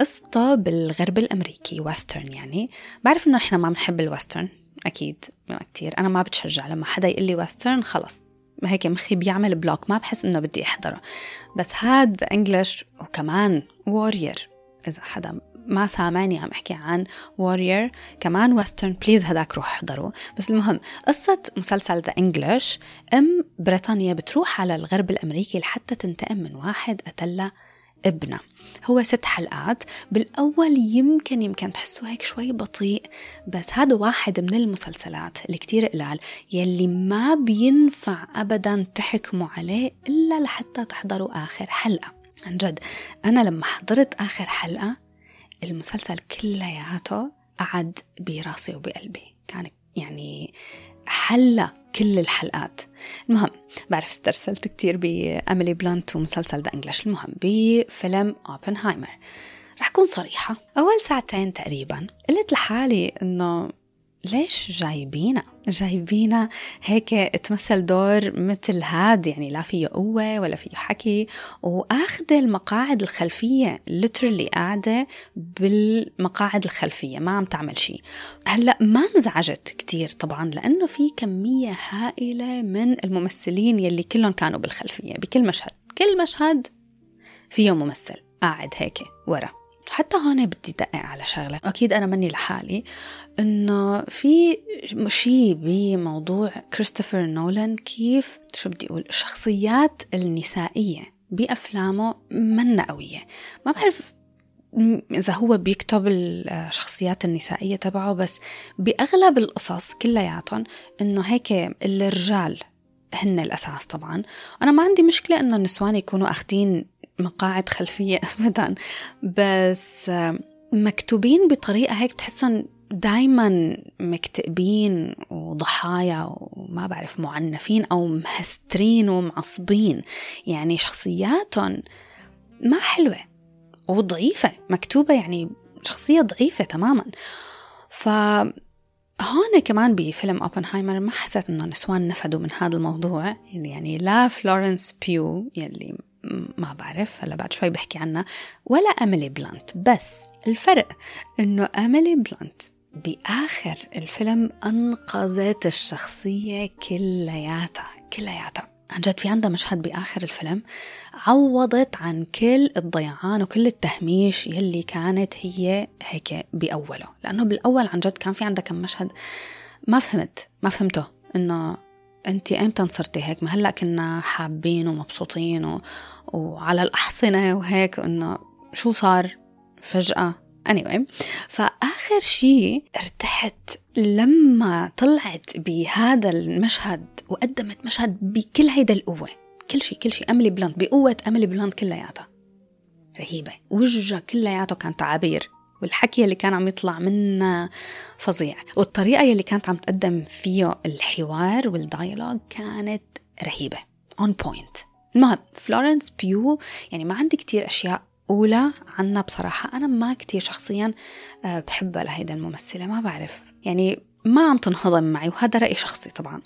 قصته بالغرب الامريكي، ويسترن. يعني بعرف انه احنا ما بنحب الويسترن أكيد ما كتير، أنا ما بتشجع لما حدا يقول لي ويسترن خلص هيك مخي بيعمل بلوك، ما بحس إنه بدي أحضره. بس هاد انجلش وكمان وورير، إذا حدا ما سامعني عم أحكي عن وورير كمان ويسترن بليز هداك روح أحضره. بس المهم قصة مسلسل ذا انجلش، أم بريطانيا بتروح على الغرب الأمريكي لحتى تنتقم من واحد قتلها ابنه. هو ست حلقات. بالأول يمكن يمكن تحسوا هيك شوي بطيء، بس هذا واحد من المسلسلات اللي كتير قلال يلي ما بينفع أبدا تحكموا عليه إلا لحتى تحضروا آخر حلقة. عن جد أنا لما حضرت آخر حلقة المسلسل كلياته قعد براسي وبقلبي، كان يعني حلة كل الحلقات. المهم بعرف استرسلت كتير بأميلي بلانت ومسلسل ذا انجلش. المهم بفيلم أوبنهايمر رح كون صريحة، أول ساعتين تقريبا قلت لحالي إنه ليش جايبينا جايبينا هيك تمثل دور مثل هاد، يعني لا فيه قوة ولا فيه حكي، وأخذ المقاعد الخلفية literally قاعدة بالمقاعد الخلفية ما عم تعمل شيء. هلأ ما انزعجت كتير طبعا لأنه في كمية هائلة من الممثلين يلي كلهم كانوا بالخلفية، بكل مشهد كل مشهد فيه ممثل قاعد هيك ورا. حتى هون بدي دقق على شغلة، أكيد أنا مني لحالي، إنه في شيء بموضوع كريستوفر نولان، كيف شو بدي أقول، الشخصيات النسائية بأفلامه منا قوية. ما بعرف إذا هو بيكتب الشخصيات النسائية تبعه، بس بأغلب القصص كلياتهم إنه هيك الرجال هن الأساس. طبعا أنا ما عندي مشكلة إنه النسوان يكونوا أخدين مقاعد خلفية أبداً، بس مكتوبين بطريقة هيك بتحسن دايماً مكتئبين وضحايا وما بعرف معنفين أو مهسترين ومعصبين، يعني شخصياتهم ما حلوة وضعيفة مكتوبة، يعني شخصية ضعيفة تماماً. ف هون كمان بفيلم أوبنهايمر ما حسيت إنه نسوان نفدوا من هذا الموضوع، يعني لا فلورنس بيو يلي ما بعرف هلا بعد شوي بحكي عنها، ولا أميلي بلانت. بس الفرق إنه أميلي بلانت بآخر الفيلم أنقذت الشخصية كلياتها كلياتها عن جد. في عندها مشهد بآخر الفيلم عوضت عن كل الضيعان وكل التهميش يلي كانت هي هيك بأوله، لأنه بالأول عن جد كان في عندها كم مشهد ما فهمت ما فهمته إنه أنتي أمتى انصرتي هيك، ما هلأ كنا حابين ومبسوطين و... وعلى الأحصنة وهيك، إنه شو صار فجأة. anyway فآخر شيء ارتحت لما طلعت بهذا المشهد وقدمت مشهد بكل هيدا القوة، كل شيء كل شيء أميلي بلانت بقوة أميلي بلانت كلياتها. رهيبة، وجهه كلياته كانت عبير، والحكي اللي كان عم يطلع منه فظيع، والطريقة اللي كانت عم تقدم فيه الحوار والدايالوج كانت رهيبة on point. المهم فلورنس بيو يعني ما عندي كتير أشياء أولى عنها بصراحة، أنا ما كتير شخصيا بحبها لهيدا الممثلة، ما بعرف يعني ما عم تنهضم معي، وهذا رأي شخصي طبعا.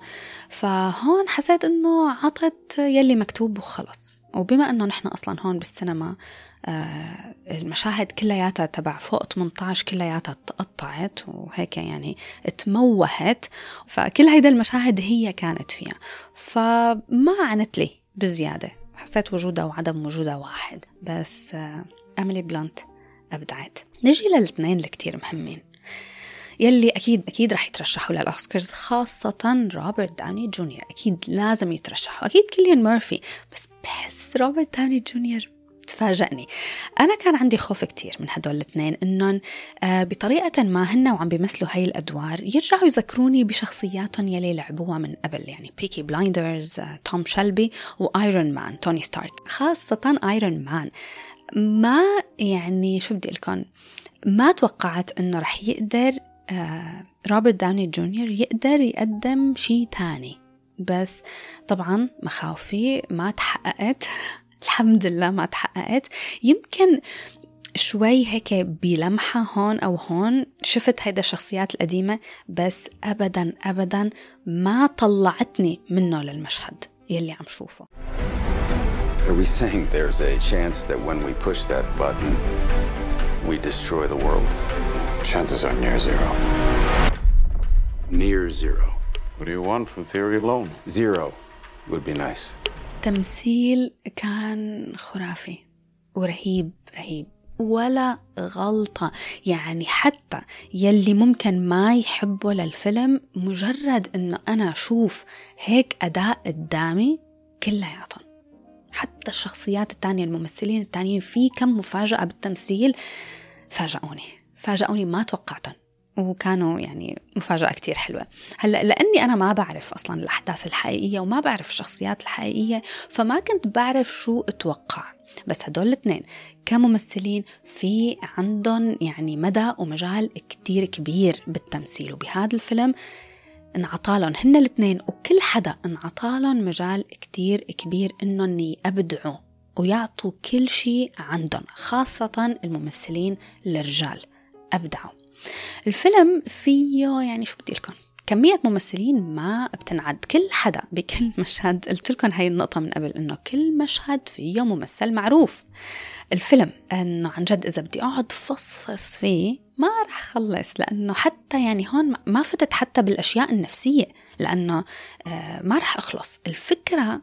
فهون حسيت أنه عطت يلي مكتوب وخلص، وبما أنه نحن أصلا هون بالسينما آه المشاهد كلياتها تبع فوق ثمانية عشر كلياتها تقطعت وهيك يعني اتموهت، فكل هيدا المشاهد هي كانت فيها، فما عنت لي بزيادة، حسيت وجودها وعدم وجودها واحد. بس آه أميلي بلانت أبدعت. نجي للاثنين اللي كتير مهمين يلي أكيد أكيد رح يترشحوا للأوسكارز، خاصة روبرت داوني جونيور أكيد لازم يترشحوا، أكيد كيليان مورفي، بس بحس روبرت داوني جونيور تفاجأني. أنا كان عندي خوف كتير من هدول الاثنين إنهم بطريقة ما هن وعم بيمثلوا هاي الأدوار يرجعوا يذكروني بشخصياتهم يلي لعبوها من قبل، يعني بيكي بلايندرز توم شلبي وآيرون مان توني ستارك، خاصة آيرون مان. ما يعني شو بدي لكم، ما توقعت إنه رح يقدر آه روبرت داوني جونيور يقدر يقدم شيء تاني، بس طبعا مخاوفي ما تحققت الحمد لله ما تحققت. يمكن شوي هيك بلمحة هون أو هون شفت هيدا الشخصيات القديمة، بس أبدا أبدا ما طلعتني منه للمشهد يلي عم شوفه. Are we saying there's a chance that when we push that button we destroy the world? Chances are near zero. Near zero. What do you want from theory alone? Zero would be nice. تمثيل كان خرافي ورهيب رهيب، ولا غلطة، يعني حتى يلي ممكن ما يحبه للفيلم مجرد انه انا اشوف هيك اداء قدامي كلياتهم، حتى الشخصيات التانية الممثلين التانيين في كم مفاجأة بالتمثيل فاجأوني فاجأوني ما توقعتهم، وكانوا يعني مفاجأة كتير حلوة. هلأ لأني أنا ما بعرف أصلا الأحداث الحقيقية وما بعرف الشخصيات الحقيقية، فما كنت بعرف شو أتوقع، بس هدول الاثنين كممثلين في عندهم يعني مدى ومجال كتير كبير بالتمثيل، وبهذا الفيلم انعطالهم هن الاثنين وكل حدا انعطالهم مجال كتير كبير إنهم يبدعوا ويعطوا كل شيء عندهم، خاصة الممثلين الرجال أبدعوا. الفيلم فيه يعني شو بدي لكم، كمية ممثلين ما بتنعد، كل حدا بكل مشهد، قلت لكم هاي النقطة من قبل إنه كل مشهد فيه ممثل معروف. الفيلم إنه عن جد إذا بدي أقعد فصفص فيه ما رح خلص، لأنه حتى يعني هون ما فتت حتى بالأشياء النفسية، لأنه ما رح أخلص. الفكرة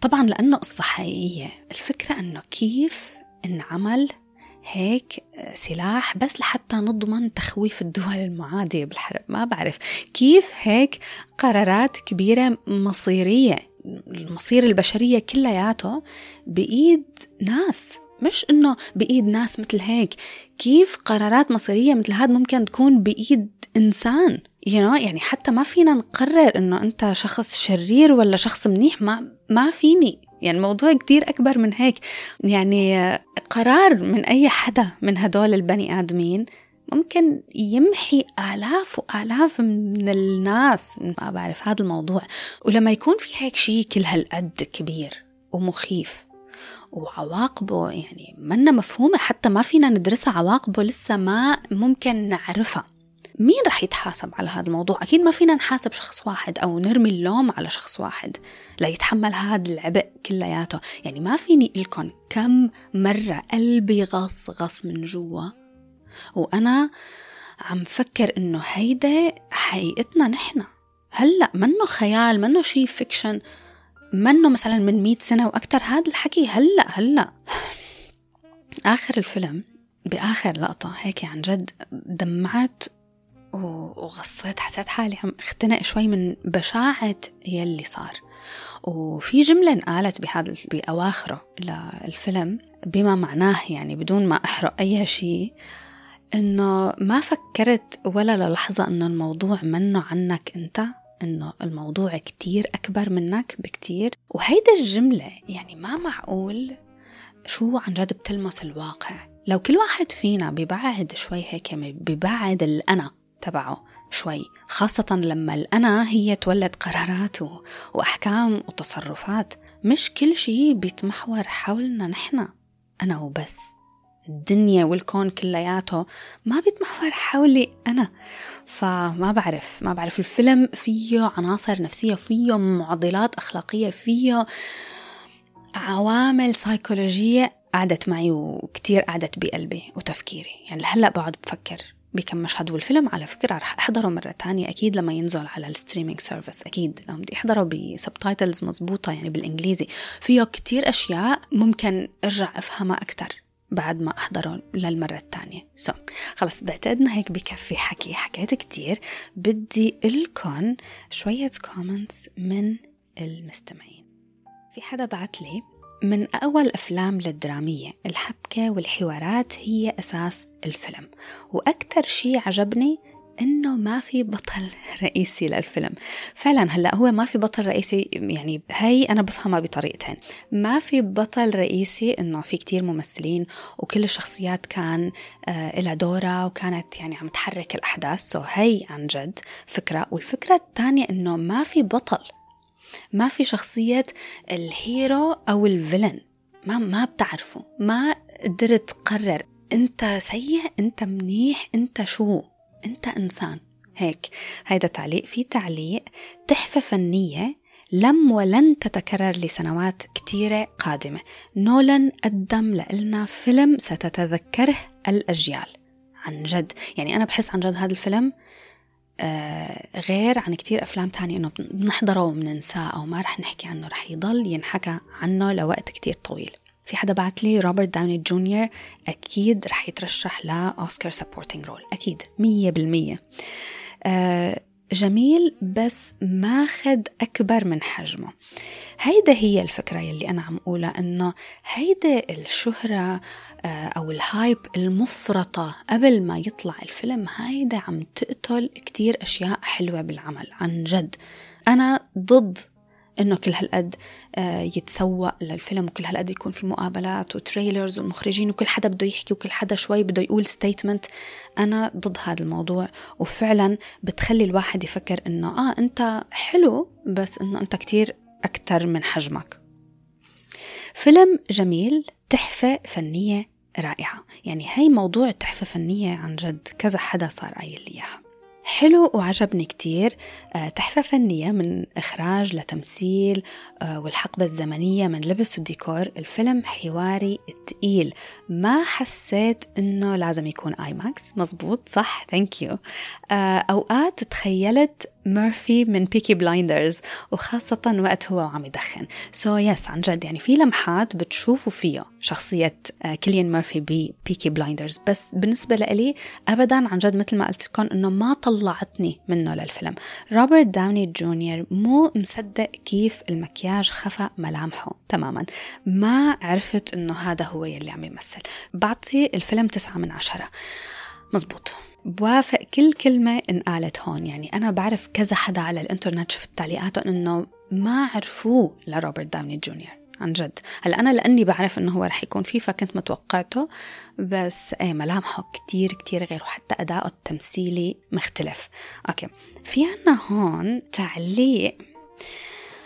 طبعا لأنه قصة حقيقية، الفكرة إنه كيف انعمل هيك سلاح بس لحتى نضمن تخويف الدول المعادية بالحرب، ما بعرف كيف هيك قرارات كبيرة مصيرية، المصير البشرية كلياته بإيد ناس، مش إنه بإيد ناس مثل هيك، كيف قرارات مصيرية مثل هاد ممكن تكون بإيد إنسان you know؟ يعني حتى ما فينا نقرر إنه أنت شخص شرير ولا شخص منيح، ما ما فيني، يعني موضوع كتير أكبر من هيك، يعني قرار من أي حدا من هدول البني آدمين ممكن يمحي آلاف وآلاف من الناس، ما بعرف هذا الموضوع. ولما يكون في هيك شيء كل هالقد كبير ومخيف وعواقبه يعني منا مفهومة، حتى ما فينا ندرسها، عواقبه لسه ما ممكن نعرفها، مين رح يتحاسب على هذا الموضوع؟ أكيد ما فينا نحاسب شخص واحد أو نرمي اللوم على شخص واحد لا يتحمل هذا العبء كلياته. يعني ما فيني لكم كم مرة قلبي غص غص من جوا وأنا عم فكر إنه هيدا حقيقتنا نحن هلأ، منه خيال، منه شي فيكشن، منه مثلا من مئة سنة وأكتر، هذا الحكي هلأ هلأ. آخر الفيلم بآخر لقطة هيك عن جد دمعت وغصيت، حسيت حالي عم اختنق شوي من بشاعة يلي صار. وفي جملة انقالت بهذا بأواخره للفيلم بما معناه، يعني بدون ما أحرق أي شيء، إنه ما فكرت ولا للحظة إنه الموضوع منه عنك أنت، إنه الموضوع كتير أكبر منك بكتير. وهيدا الجملة يعني ما معقول شو عن جد بتلمس الواقع. لو كل واحد فينا ببعد شوي هيك، ببعد الأنا تبعه شوي، خاصة لما الأنا هي تولد قراراته وأحكام وتصرفات، مش كل شيء بيتمحور حولنا نحن، أنا وبس. الدنيا والكون كلياته ما بيتمحور حولي أنا. فما بعرف ما بعرف الفيلم فيه عناصر نفسية، فيه معضلات أخلاقية، فيه عوامل سايكولوجية قعدت معي وكتير قعدت بقلبي وتفكيري. يعني هلأ بقعد بفكر بكم مشهد. والفيلم على فكرة رح أحضره مرة تانية أكيد لما ينزل على الستريمينج سيرفيس، أكيد لما بدي أحضره بسبتايتلز مزبوطة يعني بالإنجليزي. فيه كتير أشياء ممكن أرجع أفهمها أكتر بعد ما أحضره للمرة الثانية. سو so, خلص بعتقدنا هيك بكفي حكي، حكيت كتير. بدي لكم شوية كومنتس من المستمعين. في حدا بعت لي: من أول أفلام الدرامية الحبكة والحوارات هي أساس الفيلم، وأكتر شي عجبني إنه ما في بطل رئيسي للفيلم. فعلا هلأ هو ما في بطل رئيسي، يعني هاي أنا بفهمها بطريقتين. ما في بطل رئيسي إنه في كتير ممثلين وكل الشخصيات كان آه إلى دورة وكانت يعني عم تحرك الأحداث، سو هاي عن جد فكرة. والفكرة الثانية إنه ما في بطل، ما في شخصية الهيرو أو الفيلن، ما ما بتعرفه، ما قدرت تقرر أنت سيء، أنت منيح، أنت شو، أنت إنسان. هيك هيدا تعليق. في تعليق: تحفة فنية لم ولن تتكرر لسنوات كتيرة قادمة. نولان قدم لنا فيلم ستتذكره الأجيال. عن جد يعني أنا بحس عن جد هذا الفيلم آه غير عن كتير أفلام تانية إنه بنحضره ومننساه أو ما رح نحكي عنه، رح يضل ينحكى عنه لوقت كتير طويل. في حدا بعت لي: روبرت داوني جونيور أكيد رح يترشح لأوسكار سبورتينج رول، أكيد مية بالمية. آه جميل بس ماخد أكبر من حجمه. هيدا هي الفكرة يلي أنا عم أقولها، أنه هيدا الشهرة أو الهايب المفرطة قبل ما يطلع الفيلم، هيدا عم تقتل كتير أشياء حلوة بالعمل عن جد. أنا ضد أنه كل هالقد يتسوق للفيلم وكل هالقد يكون في مقابلات وتريلرز والمخرجين وكل حدا بده يحكي وكل حدا شوي بده يقول ستيتمنت. أنا ضد هذا الموضوع، وفعلا بتخلي الواحد يفكر أنه آه أنت حلو بس أنه أنت كتير أكتر من حجمك. فيلم جميل، تحفة فنية رائعة. يعني هاي موضوع التحفة فنية عن جد كذا حدا صار قايل لي إياها. حلو وعجبني كتير. تحفة فنية من إخراج لتمثيل والحقبة الزمنية من لبس وديكور. الفيلم حواري تقيل، ما حسيت إنه لازم يكون آي ماكس. مزبوط صح، ثانك يو. أوقات تخيلت ميرفي من بيكي بلايندرز، وخاصة وقت هو عم يدخن. سو so يس yes, عن جد يعني في لمحات بتشوفوا فيه شخصية كيليان ميرفي ببيكي بلايندرز، بس بالنسبة لي أبدا عن جد مثل ما قلت لكم إنه ما طلعتني منه للفيلم. روبرت داوني جونيور مو مصدق كيف المكياج خفى ملامحه تماما، ما عرفت إنه هذا هو يلي عم يمثل. بعطي الفيلم تسعة من عشرة. مزبوط، بوافق كل كلمة انقالت هون. يعني أنا بعرف كذا حدا على الانترنت شفت تعليقاته إنه ما عرفوه لروبرت داوني جونيور عن جد. هلأ أنا لأني بعرف إنه هو رح يكون فيه فكنت متوقعته، بس ايه ملامحه كتير كتير غير، وحتى أداؤه التمثيلي مختلف. أوكي، في عنا هون تعليق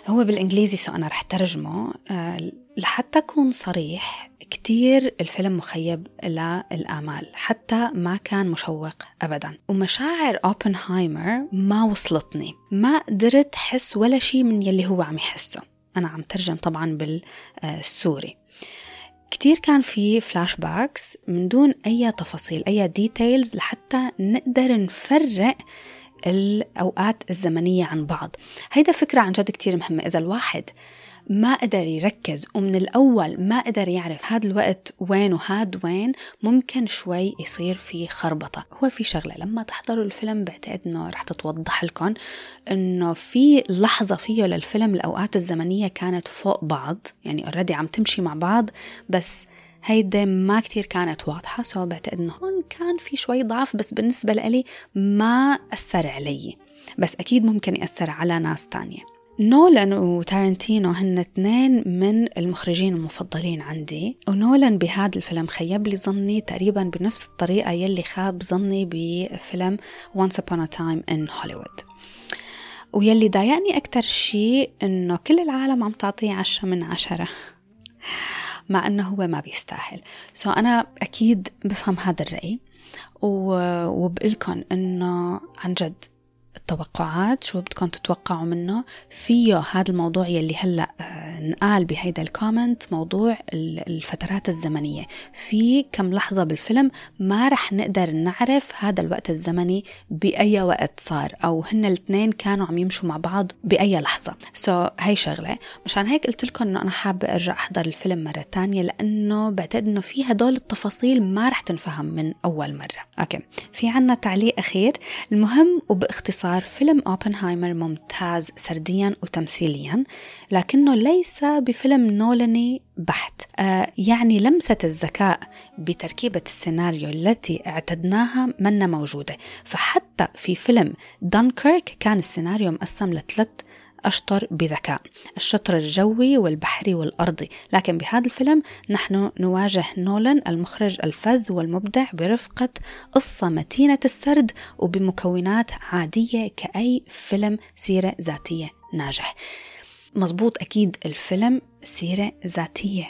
هو بالإنجليزي سو أنا رح ترجمه. أه لحتى أكون صريح، كتير الفيلم مخيب للآمال، حتى ما كان مشوق أبدا، ومشاعر أوبنهايمر ما وصلتني، ما قدرت حس ولا شيء من يلي هو عم يحسه. أنا عم ترجم طبعا بالسوري. كتير كان في فلاش باكس من دون أي تفاصيل، أي ديتيلز لحتى نقدر نفرق الأوقات الزمنية عن بعض. هيدا فكرة عن جد كتير مهمة. إذا الواحد ما قدر يركز ومن الأول ما قدر يعرف هاد الوقت وين وهاد وين، ممكن شوي يصير في خربطة. هو في شغلة لما تحضروا الفيلم بعتقد إنه رح تتوضح لكم، إنه في لحظة فيه للفيلم الأوقات الزمنية كانت فوق بعض، يعني أوريدي عم تمشي مع بعض، بس هيدا ما كتير كانت واضحة. سو بعتقد إنه هون كان في شوي ضعف، بس بالنسبة لي ما أثر علي، بس أكيد ممكن يأثر على ناس تانية. نولان وتارنتينو هن اثنين من المخرجين المفضلين عندي، ونولان بهذا الفيلم خيب لي ظني تقريبا بنفس الطريقة يلي خاب ظني بفيلم Once Upon a Time in Hollywood. ويلي ضايقني أكتر شيء إنه كل العالم عم تعطيه عشرة من عشرة مع إنه هو ما بيستاهل. سو أنا أكيد بفهم هذا الرأي، وبقلكن إنه عن جد التوقعات شو بدكم تتوقعوا منه فيه. هذا الموضوع يلي هلأ نقال بهيدا الكومنت، موضوع الفترات الزمنية، في كم لحظة بالفيلم ما رح نقدر نعرف هذا الوقت الزمني بأي وقت صار، أو هن الاثنين كانوا عم يمشوا مع بعض بأي لحظة. سو so, هاي شغلة، مشان هيك قلت لكم أنه أنا حابة أرجع أحضر الفيلم مرة تانية، لأنه بعتقد أنه في هدول التفاصيل ما رح تنفهم من أول مرة. أوكي، في عنا تعليق أخير. المهم وباختصار، فيلم أوبنهايمر ممتاز سرديا وتمثيليا، لكنه ليس بفيلم نولاني بحت. آه يعني لمسة الذكاء بتركيبة السيناريو التي اعتدناها منا موجودة. فحتى في فيلم دانكيرك كان السيناريو مقسم لثلاث أشطر بذكاء، الشطر الجوي والبحري والأرضي، لكن بهذا الفيلم نحن نواجه نولان المخرج الفذ والمبدع برفقة قصة متينة السرد وبمكونات عادية كأي فيلم سيرة ذاتية ناجح. مزبوط، أكيد الفيلم سيرة ذاتية.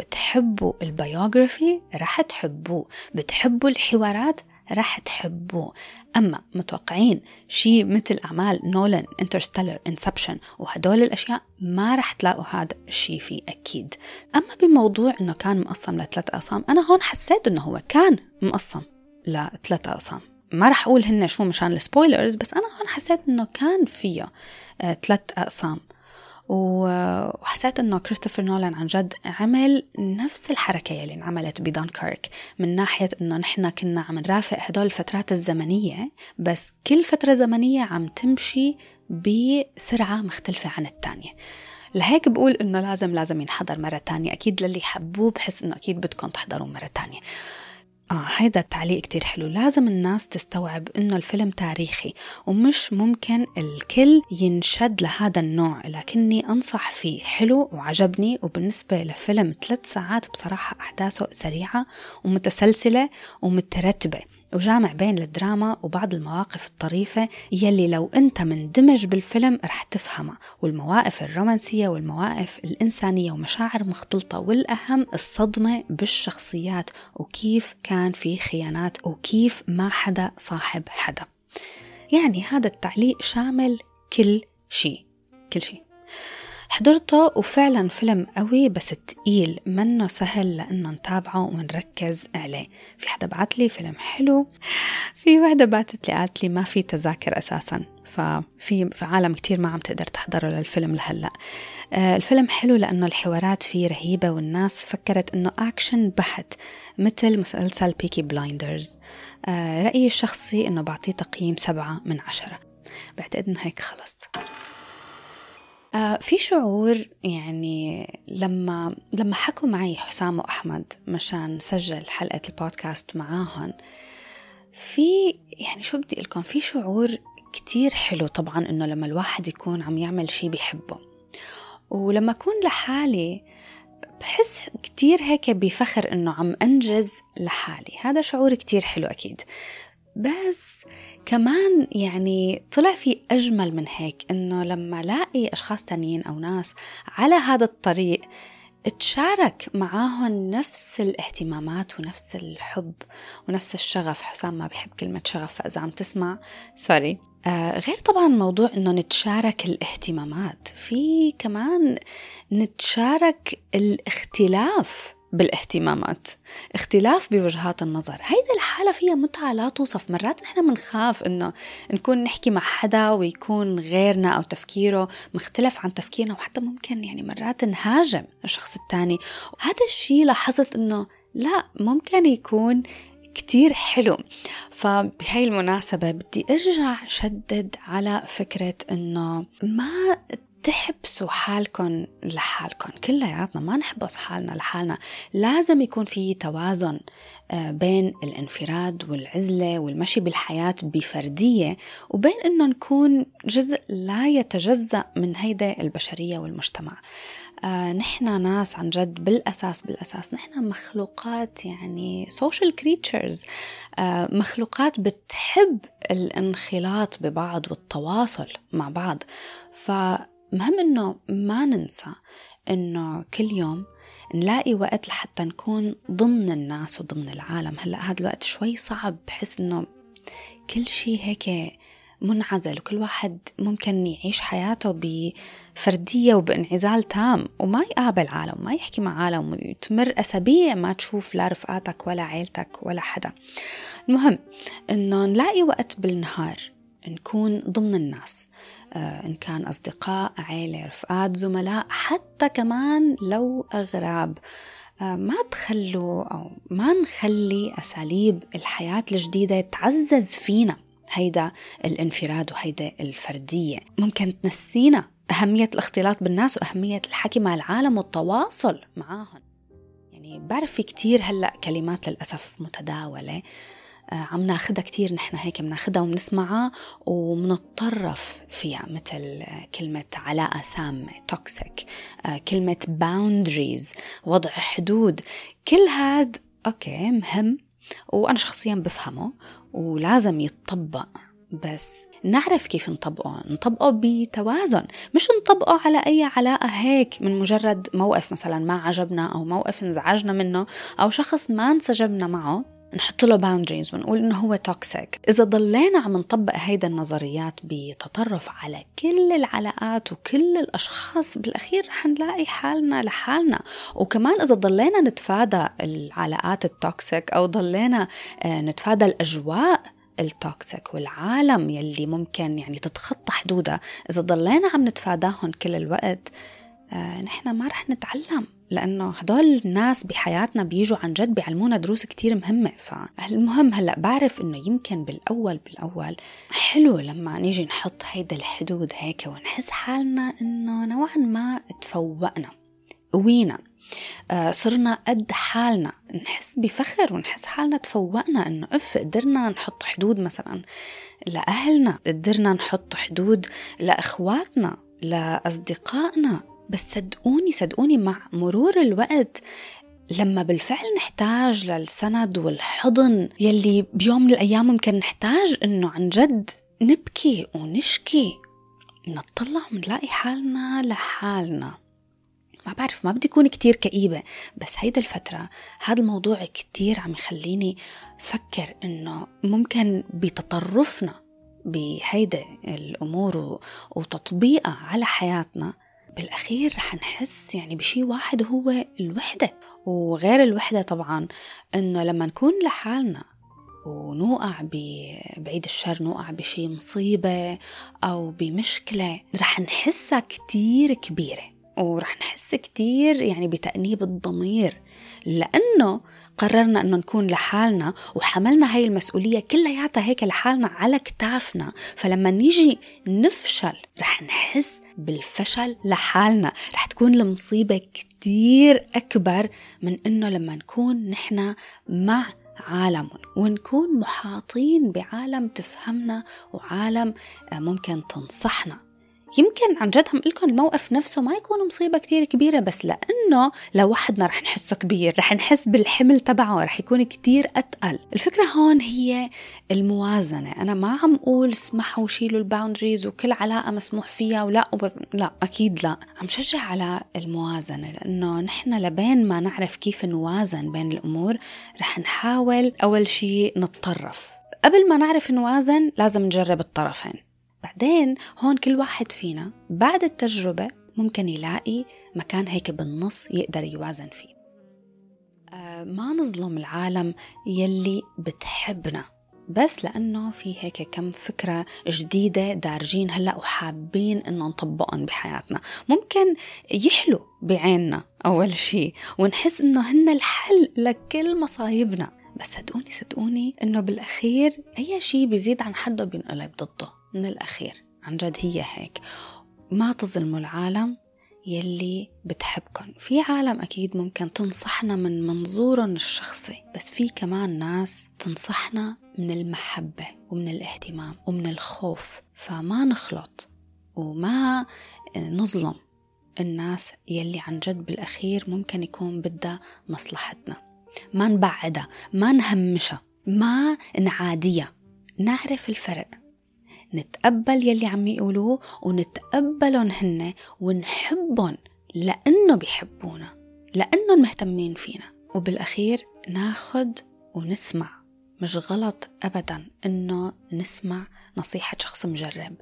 بتحبوا البيوغرافي رح تحبوه، بتحبوا الحوارات راح تحبوه. أما متوقعين شيء مثل أعمال نولان انترستيلر انسبشن وهدول الأشياء ما راح تلاقوا هذا الشيء فيه أكيد. أما بموضوع أنه كان مقسم لثلاث أقسام، أنا هون حسيت أنه هو كان مقسم لثلاث أقسام. ما راح أقول هن شو مشان السبويلرز، بس أنا هون حسيت أنه كان فيه ثلاث أقسام، وحسيت أنه كريستوفر نولان عن جد عمل نفس الحركة اللي انعملت بدانكيرك، من ناحية أنه نحن كنا عم نرافق هدول الفترات الزمنية، بس كل فترة زمنية عم تمشي بسرعة مختلفة عن التانية. لهيك بقول أنه لازم لازم ينحضر مرة تانية أكيد، للي حبوه بحس أنه أكيد بدكم تحضروا مرة تانية. آه هيدا التعليق كتير حلو. لازم الناس تستوعب إنه الفيلم تاريخي ومش ممكن الكل ينشد لهذا النوع، لكني أنصح فيه، حلو وعجبني. وبالنسبة لفيلم ثلاث ساعات بصراحة أحداثه سريعة ومتسلسلة ومترتبة، وجامع بين الدراما وبعض المواقف الطريفة يلي لو أنت مندمج بالفيلم رح تفهمها، والمواقف الرومانسية والمواقف الإنسانية ومشاعر مختلطة، والأهم الصدمة بالشخصيات وكيف كان في خيانات وكيف ما حدا صاحب حدا. يعني هذا التعليق شامل كل شيء كل شيء. حضرته وفعلا فيلم قوي بس تقيل، منه سهل لأنه نتابعه ونركز عليه. في حدا بعت لي فيلم حلو، في وحدة بعتت لي قالت لي ما في تذاكر أساسا، ففي في عالم كتير ما عم تقدر تحضره للفيلم لهلأ. آه الفيلم حلو لأنه الحوارات فيه رهيبة، والناس فكرت أنه أكشن بحت مثل مسلسل بيكي بلايندرز. آه رأيي الشخصي أنه بعطيه تقييم سبعة من عشرة. بعتقد أنه هيك خلص. في شعور يعني لما لما حكوا معي حسام وأحمد مشان سجل حلقة البودكاست معاهم، في يعني شو بدي لكم، في شعور كتير حلو طبعا إنه لما الواحد يكون عم يعمل شي بيحبه، ولما أكون لحالي بحس كتير هيك بفخر إنه عم أنجز لحالي. هذا شعور كتير حلو أكيد، بس كمان يعني طلع في أجمل من هيك، إنه لما لاقي أشخاص تانيين أو ناس على هذا الطريق اتشارك معاهم نفس الاهتمامات ونفس الحب ونفس الشغف. حسام ما بيحب كلمة شغف، فإذا عم تسمع سوري. آه غير طبعا موضوع إنه نتشارك الاهتمامات، في كمان نتشارك الاختلاف بالاهتمامات، اختلاف بوجهات النظر. هيدا الحالة فيها متعة لا توصف. مرات نحن منخاف انه نكون نحكي مع حدا ويكون غيرنا او تفكيره مختلف عن تفكيرنا، وحتى ممكن يعني مرات نهاجم الشخص التاني. وهذا الشيء لاحظت انه لا، ممكن يكون كتير حلو. فبهاي المناسبة بدي ارجع شدد على فكرة انه ما تحبسوا حالكن لحالكن، كلياتنا ما نحبس حالنا لحالنا، لازم يكون في توازن بين الانفراد والعزلة والمشي بالحياة بفردية وبين إنه نكون جزء لا يتجزأ من هيدا البشرية والمجتمع. آه، نحن ناس عن جد بالأساس بالأساس نحن مخلوقات يعني social creatures، آه، مخلوقات بتحب الانخلاط ببعض والتواصل مع بعض. فمهم إنه ما ننسى إنه كل يوم نلاقي وقت لحتى نكون ضمن الناس وضمن العالم. هلأ هذا الوقت شوي صعب، بحس إنه كل شيء هيك منعزل وكل واحد ممكن يعيش حياته بفردية وبانعزال تام وما يقابل عالم وما يحكي مع عالم وتمر أسابيع ما تشوف لا رفقاتك ولا عيلتك ولا حدا. المهم إنه نلاقي وقت بالنهار نكون ضمن الناس، إن كان أصدقاء، عائلة، رفقات، زملاء، حتى كمان لو أغراب. ما تخلوا أو ما نخلي أساليب الحياة الجديدة تعزز فينا هيدا الانفراد وهيدا الفردية. ممكن تنسينا أهمية الاختلاط بالناس وأهمية الحكي مع العالم والتواصل معاهم. يعني بعرف في كتير هلأ كلمات للأسف متداولة عم ناخدها كتير، نحن هيك مناخدها ومنسمعها ومنتطرف فيها، مثل كلمة علاقة سامة toxic، كلمة boundaries وضع حدود. كل هاد أوكي مهم وأنا شخصيا بفهمه ولازم يتطبق، بس نعرف كيف نطبقه نطبقه بتوازن، مش نطبقه على أي علاقة هيك من مجرد موقف مثلا ما عجبنا أو موقف انزعجنا منه أو شخص ما انسجمنا معه نحط له boundaries ونقول إنه هو توكسيك. إذا ضلينا عم نطبق هيدا النظريات بتطرف على كل العلاقات وكل الأشخاص بالأخير حنلاقي حالنا لحالنا. وكمان إذا ضلينا نتفادى العلاقات التوكسيك أو ضلينا نتفادى الأجواء التوكسيك والعالم يلي ممكن يعني تتخطى حدودها، إذا ضلينا عم نتفاداهم كل الوقت نحن ما رح نتعلم، لأنه هدول الناس بحياتنا بيجوا عن جد بيعلمونا دروس كتير مهمة. فالمهم هلأ بعرف إنه يمكن بالأول بالأول حلو لما نيجي نحط هيدا الحدود هيك ونحس حالنا إنه نوعا ما تفوقنا، قوينا، صرنا قد حالنا، نحس بفخر ونحس حالنا تفوقنا إنه إف قدرنا نحط حدود مثلا لأهلنا، قدرنا نحط حدود لأخواتنا، لأصدقائنا. بس صدقوني صدقوني مع مرور الوقت لما بالفعل نحتاج للسند والحضن يلي بيوم من الأيام ممكن نحتاج إنه عن جد نبكي ونشكي، نطلع ونلاقي حالنا لحالنا. ما بعرف ما بدي يكون كتير كئيبة، بس هيدا الفترة هذا الموضوع كتير عم يخليني فكر إنه ممكن بتطرفنا بهيدا الأمور وتطبيقها على حياتنا بالأخير رح نحس يعني بشي واحد هو الوحدة. وغير الوحدة طبعا إنه لما نكون لحالنا ونوقع بعيد الشر، نوقع بشي مصيبة أو بمشكلة، رح نحسها كتير كبيرة ورح نحس كتير يعني بتأنيب الضمير، لأنه قررنا أنه نكون لحالنا وحملنا هاي المسؤولية كلياتها هيك لحالنا على كتافنا. فلما نيجي نفشل رح نحس بالفشل لحالنا، رح تكون المصيبة كتير أكبر من أنه لما نكون نحن مع عالم ونكون محاطين بعالم تفهمنا وعالم ممكن تنصحنا. يمكن عن جد عم قلكم الموقف نفسه ما يكون مصيبة كتير كبيرة، بس لأنه لوحدنا رح نحسه كبير، رح نحس بالحمل تبعه، رح يكون كتير أتقل. الفكرة هون هي الموازنة. أنا ما عم أقول اسمحوا شيلوا الباوندريز وكل علاقة مسموح فيها ولا وب... لا أكيد لا، عم شجع على الموازنة، لأنه نحن لبين ما نعرف كيف نوازن بين الأمور رح نحاول أول شي نتطرف. قبل ما نعرف نوازن لازم نجرب الطرفين، بعدين هون كل واحد فينا بعد التجربة ممكن يلاقي مكان هيك بالنص يقدر يوازن فيه. أه ما نظلم العالم يلي بتحبنا بس لأنه في هيك كم فكرة جديدة دارجين هلأ وحابين إنه نطبقهم بحياتنا. ممكن يحلو بعيننا أول شي ونحس إنه هن الحل لكل مصايبنا، بس صدقوني صدقوني إنه بالأخير أي شي بيزيد عن حده بينقلب ضده من الأخير. عن جد هي هيك. ما تظلموا العالم يلي بتحبكن. في عالم أكيد ممكن تنصحنا من منظورهم الشخصي، بس في كمان ناس تنصحنا من المحبة ومن الاهتمام ومن الخوف، فما نخلط وما نظلم الناس يلي عن جد بالأخير ممكن يكون بدها مصلحتنا. ما نبعدها، ما نهمشها، ما نعاديها، نعرف الفرق، نتقبل يلي عم يقولوه ونتقبلهم هن ونحبهم لأنه بيحبونا، لأنهم مهتمين فينا. وبالأخير ناخد ونسمع، مش غلط أبدا إنه نسمع نصيحة شخص مجرب،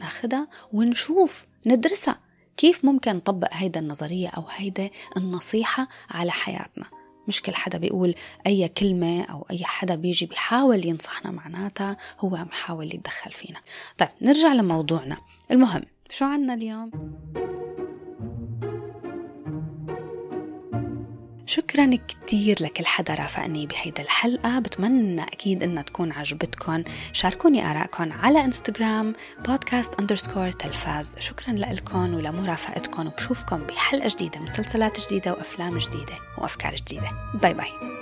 ناخدها ونشوف ندرسها كيف ممكن نطبق هيدا النظرية أو هيدا النصيحة على حياتنا. مش كل حدا بيقول أي كلمة أو أي حدا بيجي بيحاول ينصحنا معناتها هو عم يحاول يتدخل فينا. طيب نرجع لموضوعنا المهم، شو عنا اليوم؟ شكرا كتير لكل حدا رافقني بهيدا الحلقة، بتمنى أكيد إنها تكون عجبتكن. شاركوني آراءكن على إنستغرام بودكاست أندرسكور تلفاز. شكرا لكم ولمرافقتكم، وبشوفكم بحلقة جديدة، مسلسلات جديدة وأفلام جديدة وأفكار جديدة. باي باي.